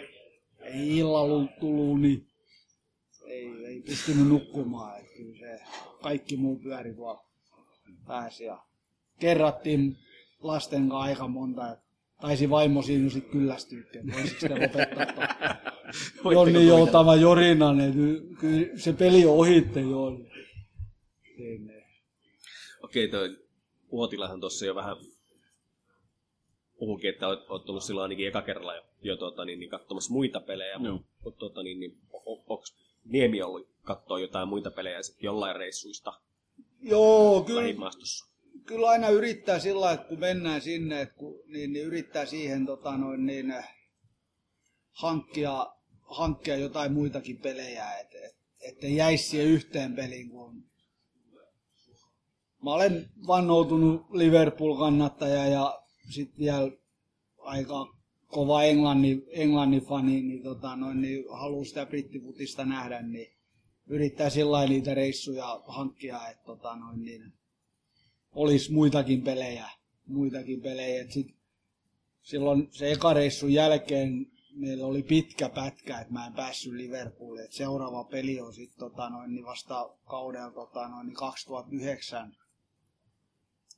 ei illalla tullut, niin ei, ei pystynyt nukkumaan, että kyllä se kaikki muu pyöri tuolla pääsi ja kerrattiin lasten kanssa aika monta, taisi vaimo siinä sitten kyllästyyttiin, että voisiko sitä lopettaa tuon Jonni joutava jorinan, että kyllä se peli on ohitte jo. Okei, okay, toi Uotilahan tuossa jo vähän puhukin, että olet, olet tullut silloin ainakin eka kerralla jo, jo tuota, niin, niin, katsomassa muita pelejä, no. mutta tuota, niin, niin, onko Niemi ollut katsoa jotain muita pelejä sitten jollain reissuista? Joo, kyllä, kyllä aina yrittää sillä lailla, että kun mennään sinne, että kun, niin, niin yrittää siihen tota, noin, niin, hankkia, hankkia jotain muitakin pelejä, että et, ettei jäisi siihen yhteen peliin, kun mä olen vannoutunut Liverpool-kannattaja ja sitten vielä aika kova englannin, englannin fani, niin, tota, noin, niin haluaa sitä brittifutista nähdä, niin yrittää sillä niitä reissuja hankkia, että tota, noin, niin olisi muitakin pelejä. Muitakin pelejä. Et sit, silloin se eka reissun jälkeen meillä oli pitkä pätkä, että mä en päässyt Liverpooliin. Et seuraava peli on sit, tota, noin, niin vasta kaudella tota, noin, kaksituhattayhdeksän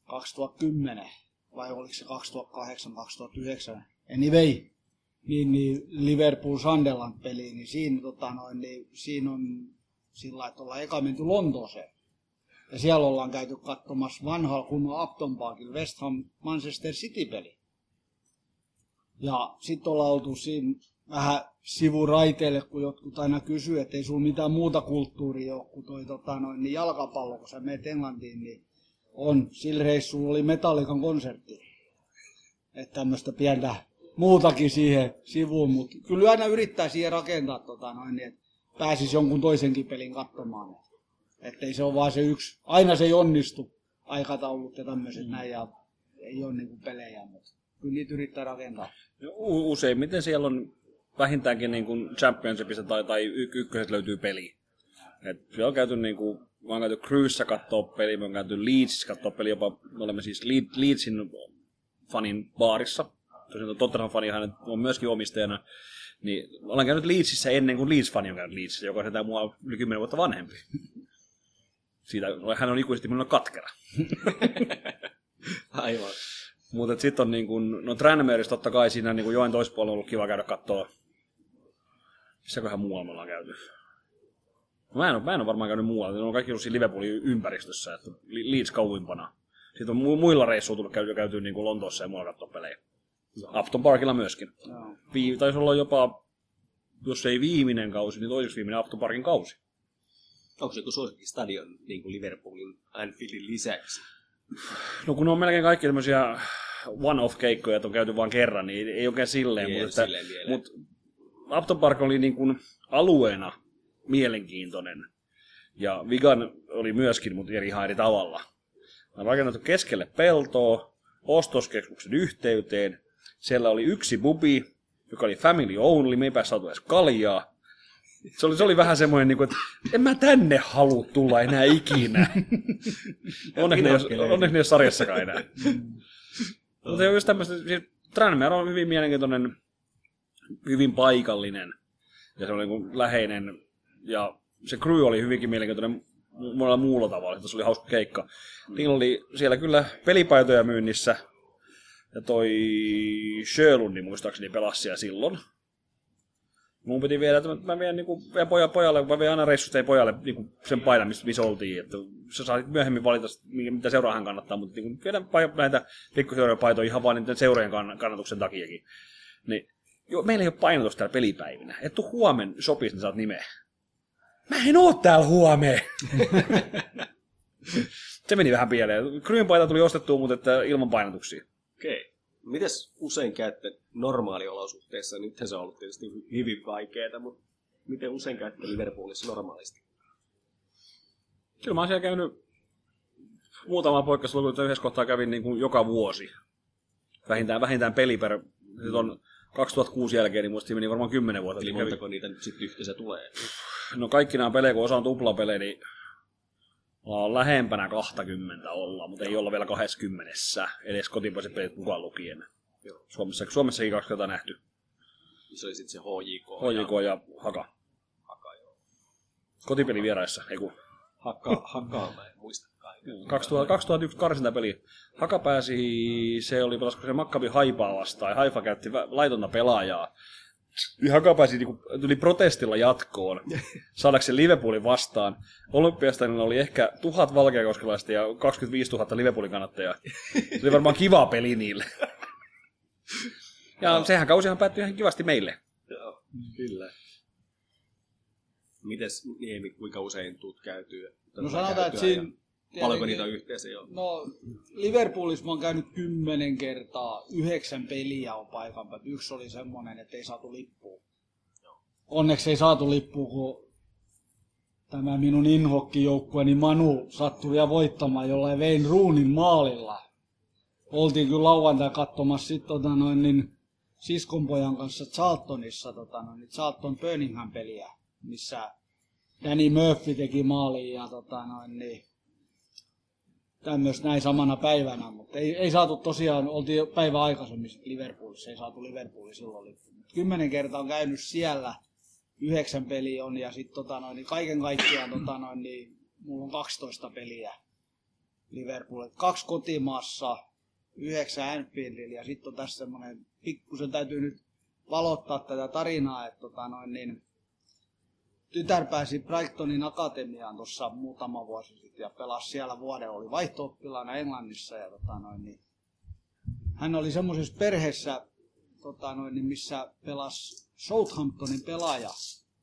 kaksituhattakymmenen. Vai oliko se kaksituhattakahdeksan kaksituhattayhdeksän, anyway, niin, niin Liverpool-Sunderland-peliin, niin siinä, tota noin, niin siinä on sillä lailla, että ollaan eka menty Lontooseen. Ja siellä ollaan käyty katsomassa vanhaa kunnon Upton Parkilla West Ham Manchester City-peli. Ja sitten ollaan oltu siinä vähän sivuraiteille, kun jotkut aina kysyy, että ei sulla mitään muuta kulttuuria ole kuin toi tota noin, niin jalkapallo, kun sä menet Englantiin, niin on. Sillä reissulla oli Metallican konsertti. Että tämmöistä pientä muutakin siihen sivuun, mutta kyllä aina yrittää siihen rakentaa, tota noin, että pääsisi jonkun toisenkin pelin katsomaan. Että ei se ole vaan se yksi. Aina se ei onnistu, aikataulut ja tämmöiset mm. näin, ja ei ole niinku pelejä, mutta kyllä niitä yrittää rakentaa. U- useimmiten siellä on vähintäänkin niinku Championshipissa tai, tai y- ykköset löytyy peli. Että siellä on käyty niinku mä oon käyty Crewssä kattoo peliä, mä oon käyty Leedsissä kattoo peliä, jopa me olemme siis Leedsin fanin baarissa. Tosin Tottenham fanihan on myöskin omistajana. Niin olen käynyt Leedsissä ennen kuin Leeds-fani on käynyt Leedsissä, joka on sitä mua yli kymmenen vuotta vanhempi. Siitä hän on ikuisesti minulla katkera. Aivan. Mutta sitten on niin kuin, no Tranmeerissä totta kai siinä niin kuin joen toispuolella on ollut kiva käydä kattoo. Missäköhän muualla me ollaan käyty? Mä en, ole, mä en ole varmaan käynyt muualla, ne on kaikki ollut siinä Liverpoolin ympäristössä, että Leeds kauimpana. Sitten on mu- muilla reissuilla tullut käyty, käyty niin kuin Lontoossa ja muualla katsoa pelejä. Upton Parkilla myöskin. Vii, taisi olla jopa, jos ei viimeinen kausi, niin toiseksi viimeinen Upton Parkin kausi. Onko se joku suosikkistadion niin kuin Liverpoolin Anfieldin lisäksi? No kun on melkein kaikki tämmöisiä one-off-keikkoja, että on käyty vain kerran, niin ei oikein silleen. Ei mutta, silleen että, mutta Upton Park oli niin kuin alueena mielenkiintoinen ja Wigan oli myöskin, mutta eri ihan eri tavalla. On rakennettu keskelle peltoa, ostoskeskuksen yhteyteen. Siellä oli yksi bubi, joka oli family only, me ei pääs saatu edes kaljaa. Se oli, se oli vähän semmoinen, niin kuin, että en mä tänne halua tulla enää ikinä. Onneksi ne ei sarjassakaan enää. Mutta just tämmöistä, siis Tranmere on hyvin mielenkiintoinen, hyvin paikallinen ja se oli niin kuin läheinen. Ja se crew oli hyvinkin mielenkiintoinen monella muulla tavalla, että se oli hauska keikka. Niillä oli siellä kyllä pelipaitoja myynnissä. Ja toi Sjölundi muistaakseni pelasi siellä silloin. Mun piti viedä, että mä vien niinku poja, pojalle, mä vien aina reissusta ja pojalle niinku sen paidan, missä, missä oltiin. Että sä saat myöhemmin valita, mitä seuraa hän kannattaa, mutta niinku viedään näitä pikkuseuroja paitoja ihan vaan niiden seurojen kannatuksen takiakin. Niin, joo, meillä ei ole painotusta täällä pelipäivinä. Et tuu huomen sopisi, niin saat nimeä. Mä en oo täällä huomeen! Se meni vähän pieleen. Kryynpaita tuli ostettua, mutta että ilman painotuksia. Okei. Mites usein käytte normaaliolosuhteissa? Nythän se on ollut tietysti hyvin vaikeaa, mutta miten usein käytte Liverpoolissa normaalisti? Kyllä mä oon siellä käynyt muutamaa poikkeuslukua, yhdessä kohtaa kävin niin kuin joka vuosi. Vähintään, vähintään peli per... Nyt on kaksituhattakuusi jälkeen, niin musta meni varmaan kymmenen vuotta. Eli montako niitä nyt sitten yhteensä tulee? No kaikki nämä pelejä, kun osa on tuplapelejä, niin on lähempänä kaksikymmentä olla, mutta ei olla vielä kaksikymmentä, edes kotimaiset pelit mukaan lukien. Joo. Suomessa, Suomessakin kaksi kertaa nähty. Se oli sitten se H J K. H J K ja, ja Haka. Haka, joo. Kotipelivieraissa, ei kun. Haka, Hakaa mä en muistakaan. kaksituhattayksi karsintapeli. Haka pääsi, se oli pelasko se Makkabi Haipaa vastaan, Haifa käytti laitonta pelaajaa. Haka pääsi niinku, tuli protestilla jatkoon, saadaanko se Liverpoolin vastaan. Olympiastadionilla oli ehkä tuhat valkeakoskelaista ja kaksikymmentäviisituhatta Liverpoolin kannattajaa. Se oli varmaan kiva peli niille. Ja sehän kausihan päättyi ihan kivasti meille. Joo, kyllä. Mites Niemi, kuinka usein tuut käytyä? No sanotaan, että siinä... Paljonko niitä on yhteensä jo? No, Liverpoolissa mä oon käynyt kymmenen kertaa, yhdeksän peliä on paikan päällä. Yksi oli semmoinen, että ei saatu lippua. Joo. Onneksi ei saatu lippua, kun tämä minun inhokkijoukkueeni Manu sattui vielä voittamaan jollain Wayne Rooneyn maalilla. Oltiin kyllä lauantai katsomassa sit, tota noin, niin, siskonpojan kanssa Charltonissa, tota noin, Charlton Birmingham peliä, missä Danny Murphy teki maaliin ja tota noin, niin, tämmöistä näin samana päivänä, mutta ei, ei saatu tosiaan, oltiin päivä aikaisemmin Liverpoolissa, ei saatu Liverpoolin silloin. Kymmenen kertaa on käynyt siellä, yhdeksän peliä on ja sitten tota noin, kaiken kaikkiaan tota noin, niin mulla on kaksitoista peliä Liverpoolilla. Kaksi kotimaassa, yhdeksän Anfieldillä ja sitten on tässä semmoinen, pikkusen täytyy nyt valottaa tätä tarinaa, että tota noin, niin, tytär pääsi Brightonin akatemiaan tuossa muutama vuosi sitten ja pelasi siellä vuoden, oli vaihto-oppilaana Englannissa. Ja tota noin, niin hän oli semmoisessa perheessä, tota noin, niin missä pelasi Southamptonin pelaaja.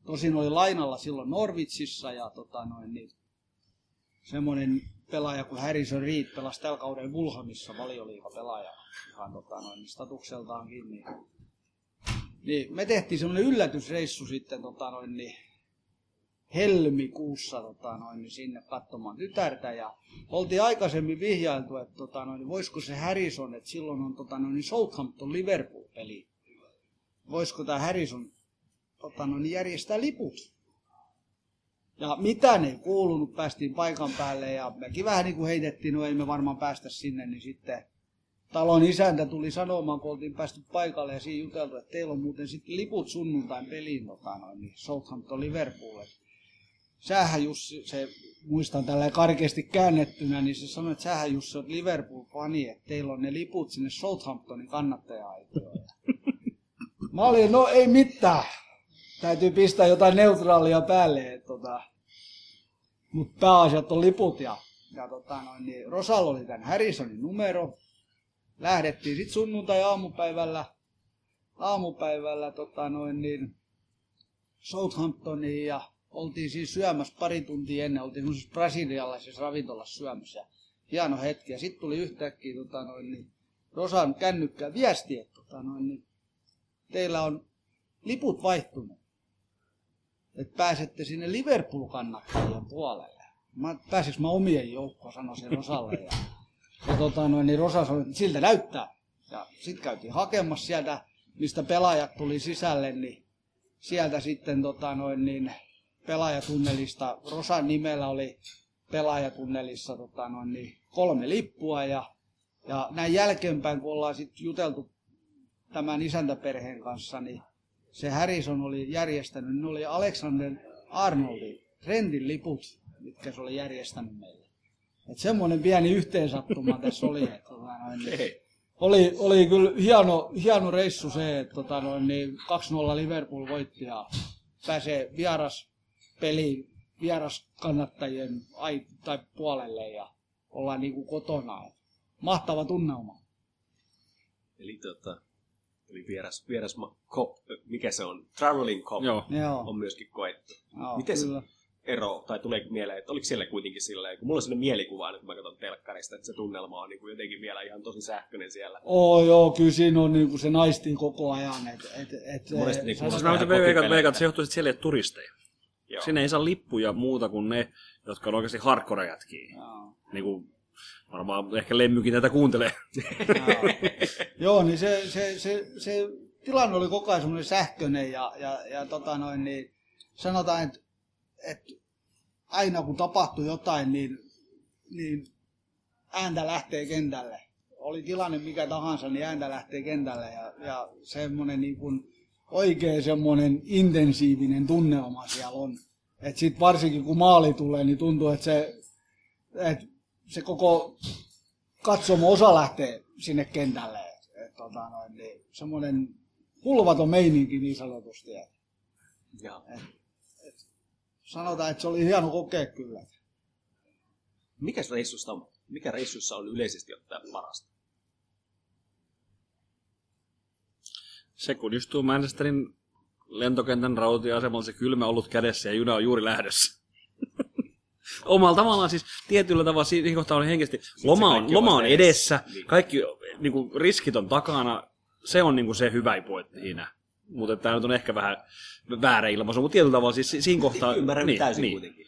Tosin oli lainalla silloin Norwichissa ja tota noin, niin semmoinen pelaaja kuin Harrison Reed pelasi tällä kauden Fulhamissa valioliigapelaaja ihan tota noin, statukseltaankin. Niin. Niin, me tehtiin semmoinen yllätysreissu sitten tota noin, niin helmikuussa tota noin, niin sinne katsomaan tytärtä ja oltiin aikaisemmin vihjailtu, että tota noin, voisiko se Harrison, että silloin on tota noin, Southampton Liverpool-peli, voisiko tämä Harrison tota noin, järjestää liput. Ja mitään ei kuulunut, päästiin paikan päälle ja mekin vähän niin kuin heitettiin, no ei me varmaan päästä sinne, niin sitten talon isäntä tuli sanomaan, kun oltiin päästy paikalle ja siinä juteltu, että teillä on muuten sitten liput sunnuntain peliin tota noin, niin Southampton Liverpool. Sähän Jussi, se, muistan tällä karkeasti käännettynä, niin se sanoi, että sähän Jussi on Liverpool-fani, että teillä on ne liput sinne Southamptonin kannattaja-aitioon. Mä olin, no ei mitään, täytyy pistää jotain neutraalia päälle, tota. Mutta pääasiat on liput. Ja, ja tota noin, niin Rosal oli tämän Harrisonin numero, lähdettiin sitten sunnuntai-aamupäivällä, aamupäivällä tota noin, niin Southamptoniin ja oltiin siinä syömässä pari tuntia ennen, oltiin semmoisessa brasilialaisessa ravintolassa syömässä. Hieno hetki. Ja sitten tuli yhtäkkiä tota noin, niin, Rosan kännykkää viesti, että tota noin, niin, teillä on liput vaihtunut. Että pääsette sinne Liverpool-kannattajien puolelle. Mä, pääsinkö mä omien joukkoon, sanoisin Rosalle. Ja, ja tota noin, niin Rosa sanoi, että siltä näyttää. Ja sitten käytiin hakemassa sieltä, mistä pelaajat tuli sisälle, niin sieltä sitten tota noin, niin, pelaajatunnelista, Rosan nimellä oli pelaajatunnelissa tota noin, niin, kolme lippua. Ja, ja näin jälkeenpäin, kun ollaan sitten juteltu tämän isäntäperheen kanssa, niin se Harrison oli järjestänyt, ne oli Alexander Arnoldin Rendin liput, mitkä se oli järjestänyt meille. Että semmoinen pieni yhteensattuma tässä oli. Et, tota noin, niin, oli, oli kyllä hieno, hieno reissu se, että tota noin, niin kaksi nolla Liverpool voitti ja pääsee vieras peliin vieraskannattajien ai- tai puolelle ja ollaan niinku kotona. Et, mahtava tunnelma. Eli tota... Eli vieras, vieras cop, mikä se on? Traveling cop on myöskin koettu. Joo, miten kyllä. Se ero, tai tulee mieleen, että oliko siellä kuitenkin silleen, kun mulla on sellainen mielikuva, kun mä katson telkkarista, että se tunnelma on niin kuin jotenkin vielä ihan tosi sähköinen siellä. Oo, joo, kyllä siinä on niin kuin se naistii koko ajan. Et, et, et, Monesti niin kuin... Siis mä veikkaan, se johtuu, että siellä ei ole turisteja. Joo. Sinne ei saa lippuja muuta kuin ne, jotka on oikeasti hardcore-jätkiä. Varmaan ehkä Lemmykin tätä kuuntelee. Joo, niin se, se, se, se tilanne oli koko ajan semmoinen sähköinen ja, ja, ja tota noin, niin sanotaan, että et aina kun tapahtui jotain, niin, niin ääntä lähtee kentälle. Oli tilanne mikä tahansa, niin ääntä lähtee kentälle ja, ja semmoinen niin kuin oikein semmoinen intensiivinen tunnelma siellä on. Et sit varsinkin kun maali tulee, niin tuntuu, että se... Et, se koko katsomo osa lähtee sinne kentälle. Et, tota noin, niin, semmoinen hulvaton meininki niin sanotusti. Et, et, et, sanotaan, että se oli hieno kokea kyllä. Mikä reissussa on, mikä reissussa on yleisesti ottaen parasta? Se kun istuu Manchesterin lentokentän rautiasemalla, se kylmä ollut kädessä ja juna on juuri lähdössä. Omalla tavallaan siis tietyllä tavalla siinä kohtaa on henkisesti. Loma on, loma on edessä, niin. Kaikki niin kuin, riskit on takana, se on niin kuin, se hyvä pointti siinä. Mutta tämä nyt on ehkä vähän väärä ilmaisu, mutta tietyllä tavalla siis siinä kohtaa... Ymmärrän niin, täysin niin. Kuitenkin.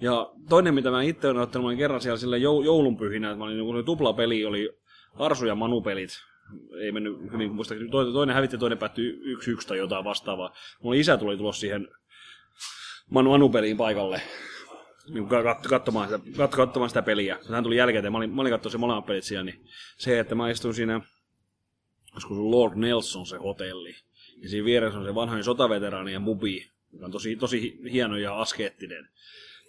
Ja toinen, mitä mä itse olen ottanut, mä olin kerran siellä joulunpyhinä, että mä olin, niin kuin, tuplapeli, oli Arsu ja Manu-pelit. Ei mennyt hyvin, kun muistakin toinen hävitti, toinen päättyi yksi yksi tai jotain vastaavaa. Mun isä tuli tulossa siihen Manu-peliin paikalle. Niin katsomaan, sitä, katsomaan sitä peliä. Hän tuli jälkeen, mä olin, mä olin katsoa se molemmat pelit siellä, niin se, että mä istuin siinä, koska se Lord Nelson se hotelli, ja siinä vieressä on se vanhoin sotaveteraani ja mubi, joka on tosi, tosi hieno ja askeettinen.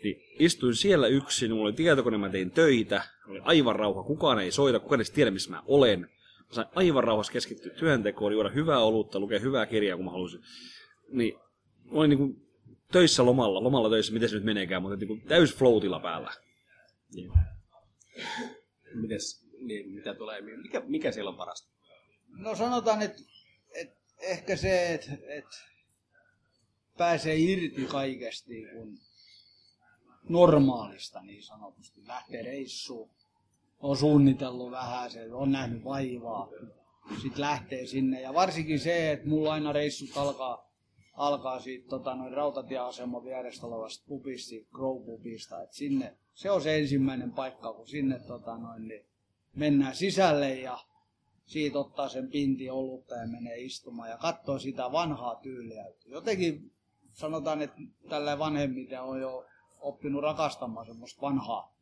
Niin istuin siellä yksin, mulla oli tietokone, mä tein töitä, oli aivan rauha, kukaan ei soita, kukaan ei tiedä, missä mä olen. Mä sain aivan rauhassa keskittyä työntekoon, juoda hyvää olutta, lukea hyvää kirjaa, kun mä halusin. Niin, oli niinku... Töissä lomalla, lomalla töissä, miten se nyt meneekään, mutta niin täys floatilla päällä. Yeah. Mites, niin, mitä tulee, mikä, mikä siellä on parasta? No sanotaan, että et ehkä se, että et pääsee irti kaikesta kun normaalista niin sanotusti. Lähtee reissuun, on suunnitellut vähän, se on nähnyt vaivaa, sitten lähtee sinne. Ja varsinkin se, että mulla aina reissut alkaa. Alkaa siitä tota, noin rautatieaseman vierestä olevasta pubista, Crow-pubista. Et sinne, se on se ensimmäinen paikka, kun sinne tota, noin, niin mennään sisälle ja siitä ottaa sen pinti olutta ja menee istumaan ja katsoo sitä vanhaa tyyliä. Jotenkin sanotaan, että tällä vanhemmiten on jo oppinut rakastamaan semmoista vanhaa.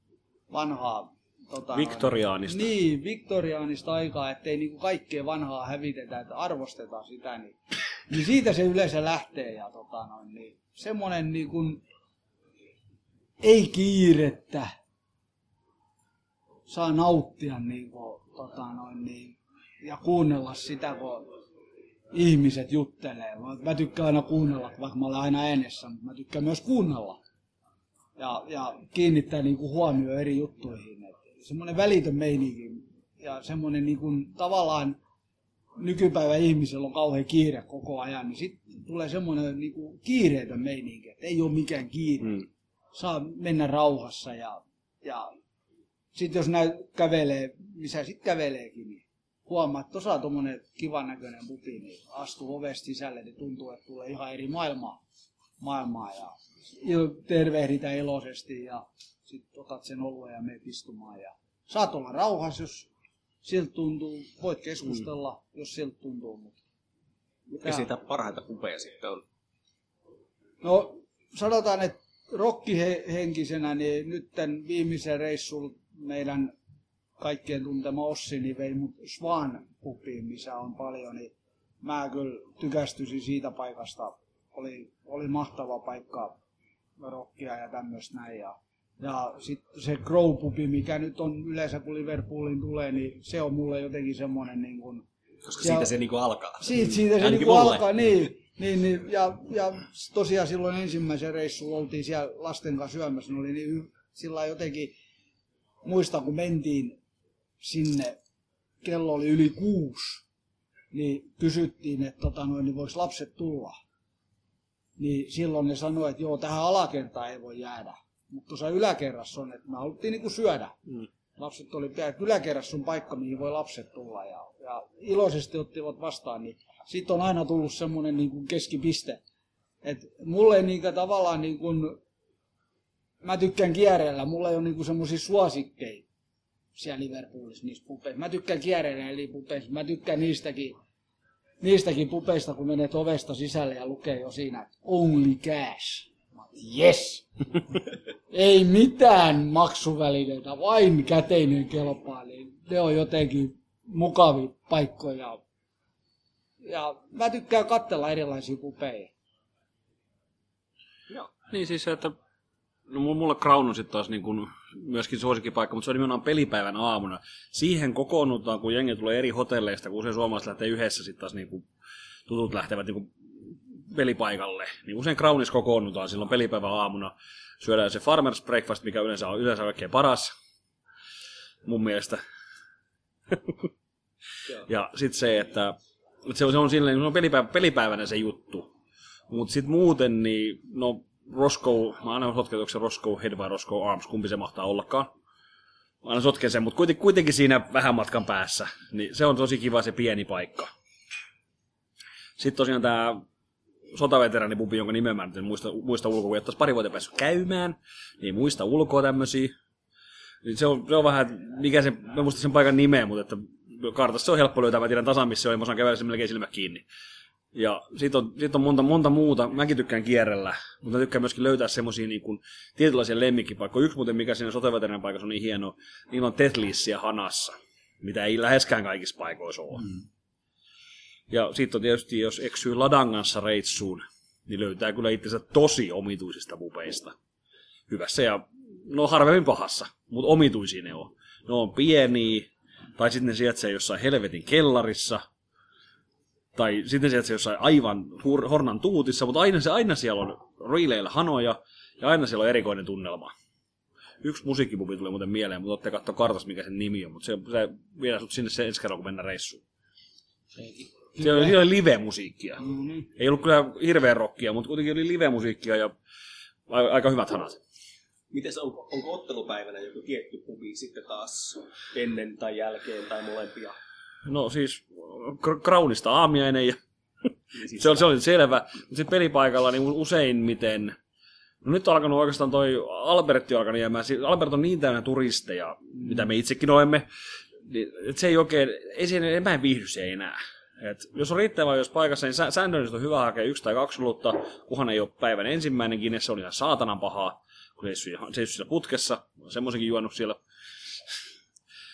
vanhaa tota, viktoriaanista. Noin, niin, viktoriaanista aikaa, ettei niinku kaikkea vanhaa hävitetä, että arvostetaan sitä. Niin. Niin siitä se yleensä lähtee ja tota noin, niin semmoinen niin kuin ei kiirettä saa nauttia niin kuin, tota noin, niin, ja kuunnella sitä, kun ihmiset juttelee. Mä, mä tykkään aina kuunnella, vaikka mä olen aina äänessä, mutta mä tykkään myös kuunnella ja, ja kiinnittää niin kuin huomioon eri juttuihin. Et semmoinen välitön meininki ja semmoinen niin kuin, tavallaan nykypäivän ihmisellä on kauhean kiire koko ajan, niin sitten tulee semmoinen niin kuin kiireetön meininki, että ei ole mikään kiire. Mm. Saa mennä rauhassa ja, ja sitten jos näy, kävelee, missä sitten käveleekin, niin huomaa, että tuossa on tuommoinen kivan näköinen pupi, niin astuu ovesta sisälle, niin tuntuu, että tulee ihan eri maailmaa, maailmaa ja tervehditä iloisesti ja sitten otat sen oluen ja menet istumaan. Ja saat olla rauhassa, jos siltä tuntuu, voit keskustella, mm. jos siltä tuntuu. Mutta mikä siitä parhaita pupeja sitten on? No sanotaan, että rokkihenkisenä, niin nyt tämän viimeisen reissun meidän kaikkien tuntema Ossi niin vei mut Swan pubiin, missä on paljon, niin mä kyllä tykästyisin siitä paikasta. Oli, oli mahtava paikka rockia ja tämmöistä näin. Ja, ja sitten se Crow pubi, mikä nyt on yleensä kun Liverpoolin tulee, niin se on mulle jotenkin semmoinen niin kuin... Koska siitä se niin kuin alkaa. Siitä, siitä se niin kuin alkaa, niin. Niin, niin ja, ja tosiaan silloin ensimmäisen reissulla oltiin siellä lasten kanssa syömässä, niin oli niin sillä jotenkin, muistan kun mentiin sinne, kello oli yli kuusi, niin kysyttiin, että tota noin, niin voiko lapset tulla. Niin silloin ne sanoi, että joo, tähän alakertaan ei voi jäädä, mutta tuossa yläkerrassa on, että me haluttiin niin kuin syödä. Mm. Lapset oli pian, että yläkerrassa on paikka, mihin voi lapset tulla ja, ja iloisesti ottivat vastaan niin. Sitten on aina tullut semmoinen niin kuin keskipiste, että mulla ei niin kuin tavallaan, niin kuin, mä tykkään kierrellä, mulla ei ole niin semmoisia suosikkeja siellä Liverpoolissa niissä pupeissa. Mä tykkään kierrellä eli pupeissa, mä tykkään niistäkin, niistäkin pupeista, kun menet ovesta sisälle ja lukee jo siinä, että only cash. Yes! Ei mitään maksuvälineitä, vain käteinen kelpaa, niin ne on jotenkin mukavia paikkoja. Ja mä tykkään katsella erilaisia pupeja. Joo. Niin siis se, että no mulle Crown on sitten taas niin kun myöskin suosikkipaikka, mutta se on nimenomaan pelipäivän aamuna. Siihen kokoonnutaan, kun jengi tulee eri hotelleista, kun usein suomalaiset lähtee yhdessä, sitten taas niin kun tutut lähtevät niin kun pelipaikalle. Niin usein Crownissa kokoonnutaan silloin pelipäivän aamuna. Syödään se Farmers Breakfast, mikä yleensä on yleensä kaikkein paras, mun mielestä. Ja sitten se, että... Se on, se on, silleen, se on pelipäivä, pelipäivänä se juttu, mutta sitten muuten, niin, no Roscoe, mä aina sotken, onko se Roscoe Head vai Roscoe Arms, kumpi se mahtaa ollakaan. Mä aina sotken sen, mutta kuiten, kuitenkin siinä vähän matkan päässä, niin se on tosi kiva se pieni paikka. Sitten tosiaan tämä sotaveteraanipubi, jonka nimen mä en muista, muista ulkoa, kun ei ottaisi pari vuotta päässyt käymään, niin muista ulkoa tämmöisiä. Se on, se on vähän, mikä se, mä muistan sen paikan nimeä, mutta että... Kartassa se on helppo löytää, mä tiedän tasan missä se oli, mä osaan käydä sen melkein silmä kiinni. Ja sit on, sit on monta, monta muuta, mäkin tykkään kierrellä, mutta mä tykkään myöskin löytää semmosia niin kuin tietynlaisia lemmikkipaikkoja. Yksi muuten mikä siinä sotaveteraanin paikassa on niin hieno, niillä on tetlissiä hanassa, mitä ei läheskään kaikissa paikoissa ole. Mm. Ja sit on tietysti, jos eksyy Ladan kanssa reitsuun, niin löytää kyllä itsensä tosi omituisista pupeista. Hyvässä ja, no harvemmin pahassa, mutta omituisia ne on. Ne on pieniä. Tai sitten ne sijaitsee jossain helvetin kellarissa. Tai sitten ne sijaitsee jossain aivan hur- hornan tuutissa. Mutta aina, aina siellä on riileillä hanoja ja aina siellä on erikoinen tunnelma. Yksi musiikkipubi tuli muuten mieleen, mutta olette katsoa kartasta, mikä sen nimi on. Mutta se viedään sut sinne se ensi kerran, kun mennään reissuun. Siellä oli, oli live-musiikkia. Mm-hmm. Ei ollut kyllä hirveän rockia, mutta kuitenkin oli live-musiikkia ja aika hyvät hanat. Mites, onko, onko ottelupäivänä joku tietty pubi sitten taas ennen tai jälkeen tai molempia? No siis Crownista aamiainen ja siis se, on, se oli selvä. Mutta sitten pelipaikalla niin usein miten... No nyt on alkanut oikeastaan toi Albertti on alkanut jäämään. Albert on niin täynnä turisteja, mm. mitä me itsekin olemme. Niin, et se ei oikein, ei se enää, en viihdy se enää. Et jos on riittävän jos paikassa, niin säännöllisesti on hyvä hakea yksi tai kaksi olutta. Kunhan ei ole päivän ensimmäinenkin, niin se on ihan saatanan pahaa. Kun seisty siellä putkessa, on semmoisenkin juonut siellä.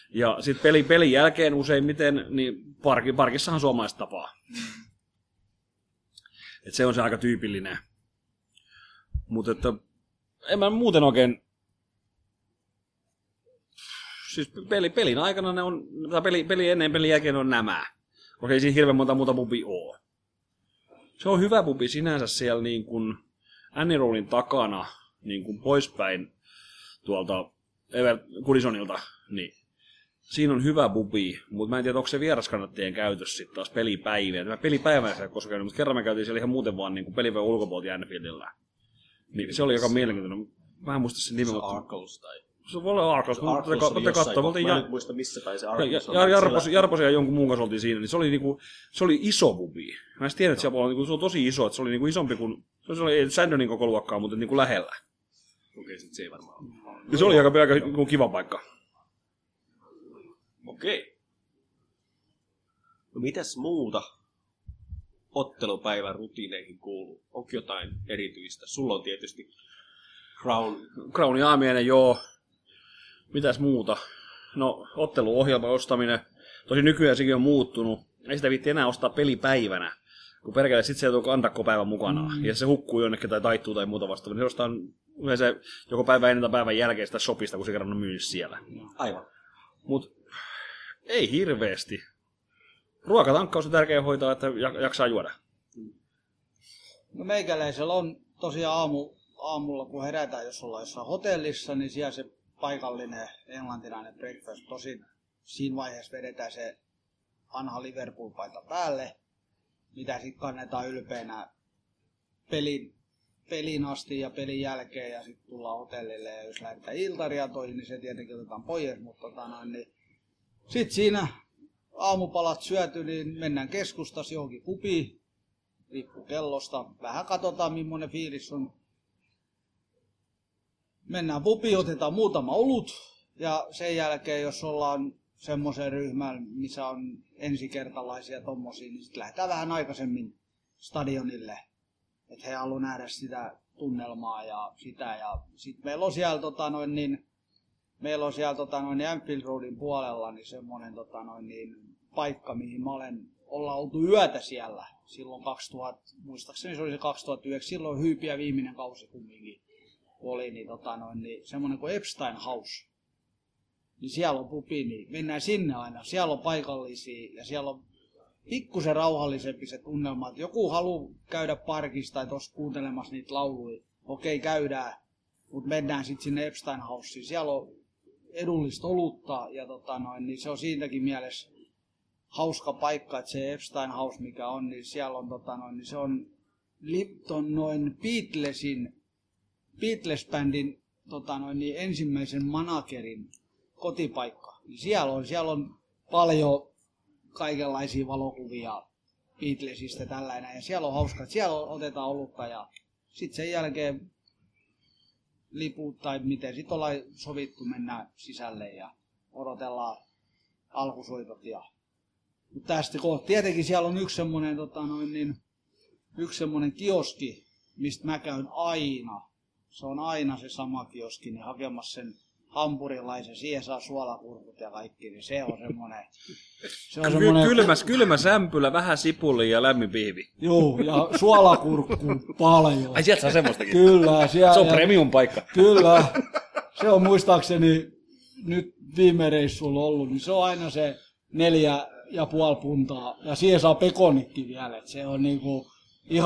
Ja sitten pelin, pelin jälkeen useimmiten, niin parki, parkissahan suomalaiset tapaa. Et se on se aika tyypillinen. Mutta en mä muuten oikein... Siis peli, pelin aikana ne on, tai peli, peli ennen pelin jälkeen on nämä. Koska ei siinä hirveän monta muuta pubia ole. Se on hyvä pubi sinänsä siellä niin kuin Annie Roolin takana. Niin kuin poispäin tuolta Ever- Goodisonilta, niin Siinä on hyvä bubi, mutta mä en tiedä, onko se vieraskannattajien käytös sitten taas pelipäivänä. Mä pelipäivänä se koska käynyt, mutta kerran mä käytiin siellä ihan muuten vaan niin pelipäivän ulkopuolta Anfieldillä. Niin se oli joka mielenkiintoinen. Mä en muista sen nimen. Se on Arkles tai... Se voi olla Arkles, mutta olette katsoa. Mä en muista missä päin se Arkles on. Jarposia ja jonkun muun kanssa oltiin siinä, niin se oli, niinku, se oli iso bubi. Mä en tiedä, että siellä on, se on tosi iso, että se oli niinku isompi kuin... Se oli Sandönin koko luokkaa, mutta niinku lähellä. Okei, sit se ei varmaan ole. Se oli aika kiva paikka. Okei. No mitäs muuta ottelupäivän rutiineihin kuuluu? Onko jotain erityistä? Sulla on tietysti Crown... Crown aamiainen, joo. Mitäs muuta? No, otteluohjelman ostaminen. Tosi nykyään sekin on muuttunut. Ei sitä viitti enää ostaa pelipäivänä, kun perkele sit se joutuu antakkopäivän mukanaan. Mm. Ja se hukkuu jonnekin tai taittuu tai muuta vastaavaa. Se ostaa yleensä joko päivän ennen tai päivän jälkeen sitä shopista, kun se kerran on myynnissä siellä. Aivan. Mut ei hirveesti. Ruokatankkaus on tärkeä hoitaa, että jaksaa juoda. No meikäläisellä on tosiaan aamu, aamulla, kun herätään, jos ollaan jossain hotellissa, niin siellä se paikallinen englantilainen breakfast. Tosin siinä vaiheessa vedetään se vanha Liverpool-paita päälle, mitä sitten kannetaan ylpeänä pelin, pelin asti ja pelin jälkeen, ja sitten tullaan hotellille, ja jos lähdetään iltariatoihin, niin se tietenkin otetaan pois, mutta tänään, niin sitten siinä aamupalat syöty, niin mennään keskustassa johonkin pubiin, riippuu kellosta. Vähän katsotaan, millainen fiilis on. Mennään pubiin, otetaan muutama olut ja sen jälkeen, jos ollaan semmoisen ryhmän, missä on ensikertalaisia tommosia, niin sitten lähdetään vähän aikaisemmin stadionille, että he haluaa nähdä sitä tunnelmaa ja sitä. Ja sitten meillä on siellä tota noin niin... Meillä on siellä tota, noin Anfield Roadin puolella niin semmoinen tota, noin, niin, paikka, mihin mä olen, ollaan oltu yötä siellä silloin kaksituhatta, muistaakseni se oli se kaksituhattayhdeksän, silloin hyypiä viimeinen kausi kumminkin oli, niin, tota, noin, niin semmoinen kuin Epstein House, niin siellä on pubi, niin mennään sinne aina, siellä on paikallisia ja siellä on pikkusen rauhallisempi se tunnelma, että joku haluaa käydä parkissa tai tuossa kuuntelemassa niitä lauluja, okei käydään, mutta mennään sitten sinne Epstein Houseen, siellä on edullista olutta ja tota noin, niin se on siitäkin mielessä hauska paikka, että se Epstein House mikä on, niin siellä on tota noin, niin se on Lipton noin Beatlesin, Beatles-bändin tota noin, niin ensimmäisen managerin kotipaikka. Niin siellä on, siellä on paljon kaikenlaisia valokuvia Beatlesista tällainen ja siellä on hauska, että siellä otetaan olutta ja sitten sen jälkeen liput tai miten sitten ollaan sovittu, mennään sisälle ja odotellaan alkusoitot. Ja... Mutta tästä kohti. Tietenkin siellä on yksi semmoinen tota noin, niin, yksi semmoinen kioski, mistä mä käyn aina. Se on aina se sama kioski, niin hakemassa sen hampurilaisen, siihen saa suolakurkut ja kaikki, niin se on semmoinen... Se on semmoinen... Kylmä, kylmä sämpylä, vähän sipulia ja lämmin pihvi. Joo, ja suolakurkku paljon. Ai sieltä saa semmoistakin. Kyllä. Siellä, se on premium paikka. Kyllä. Se on muistaakseni nyt viime reissulla ollut, niin se on aina se neljä ja puoli puntaa. Ja siihen saa pekonikki vielä, että se on niinku...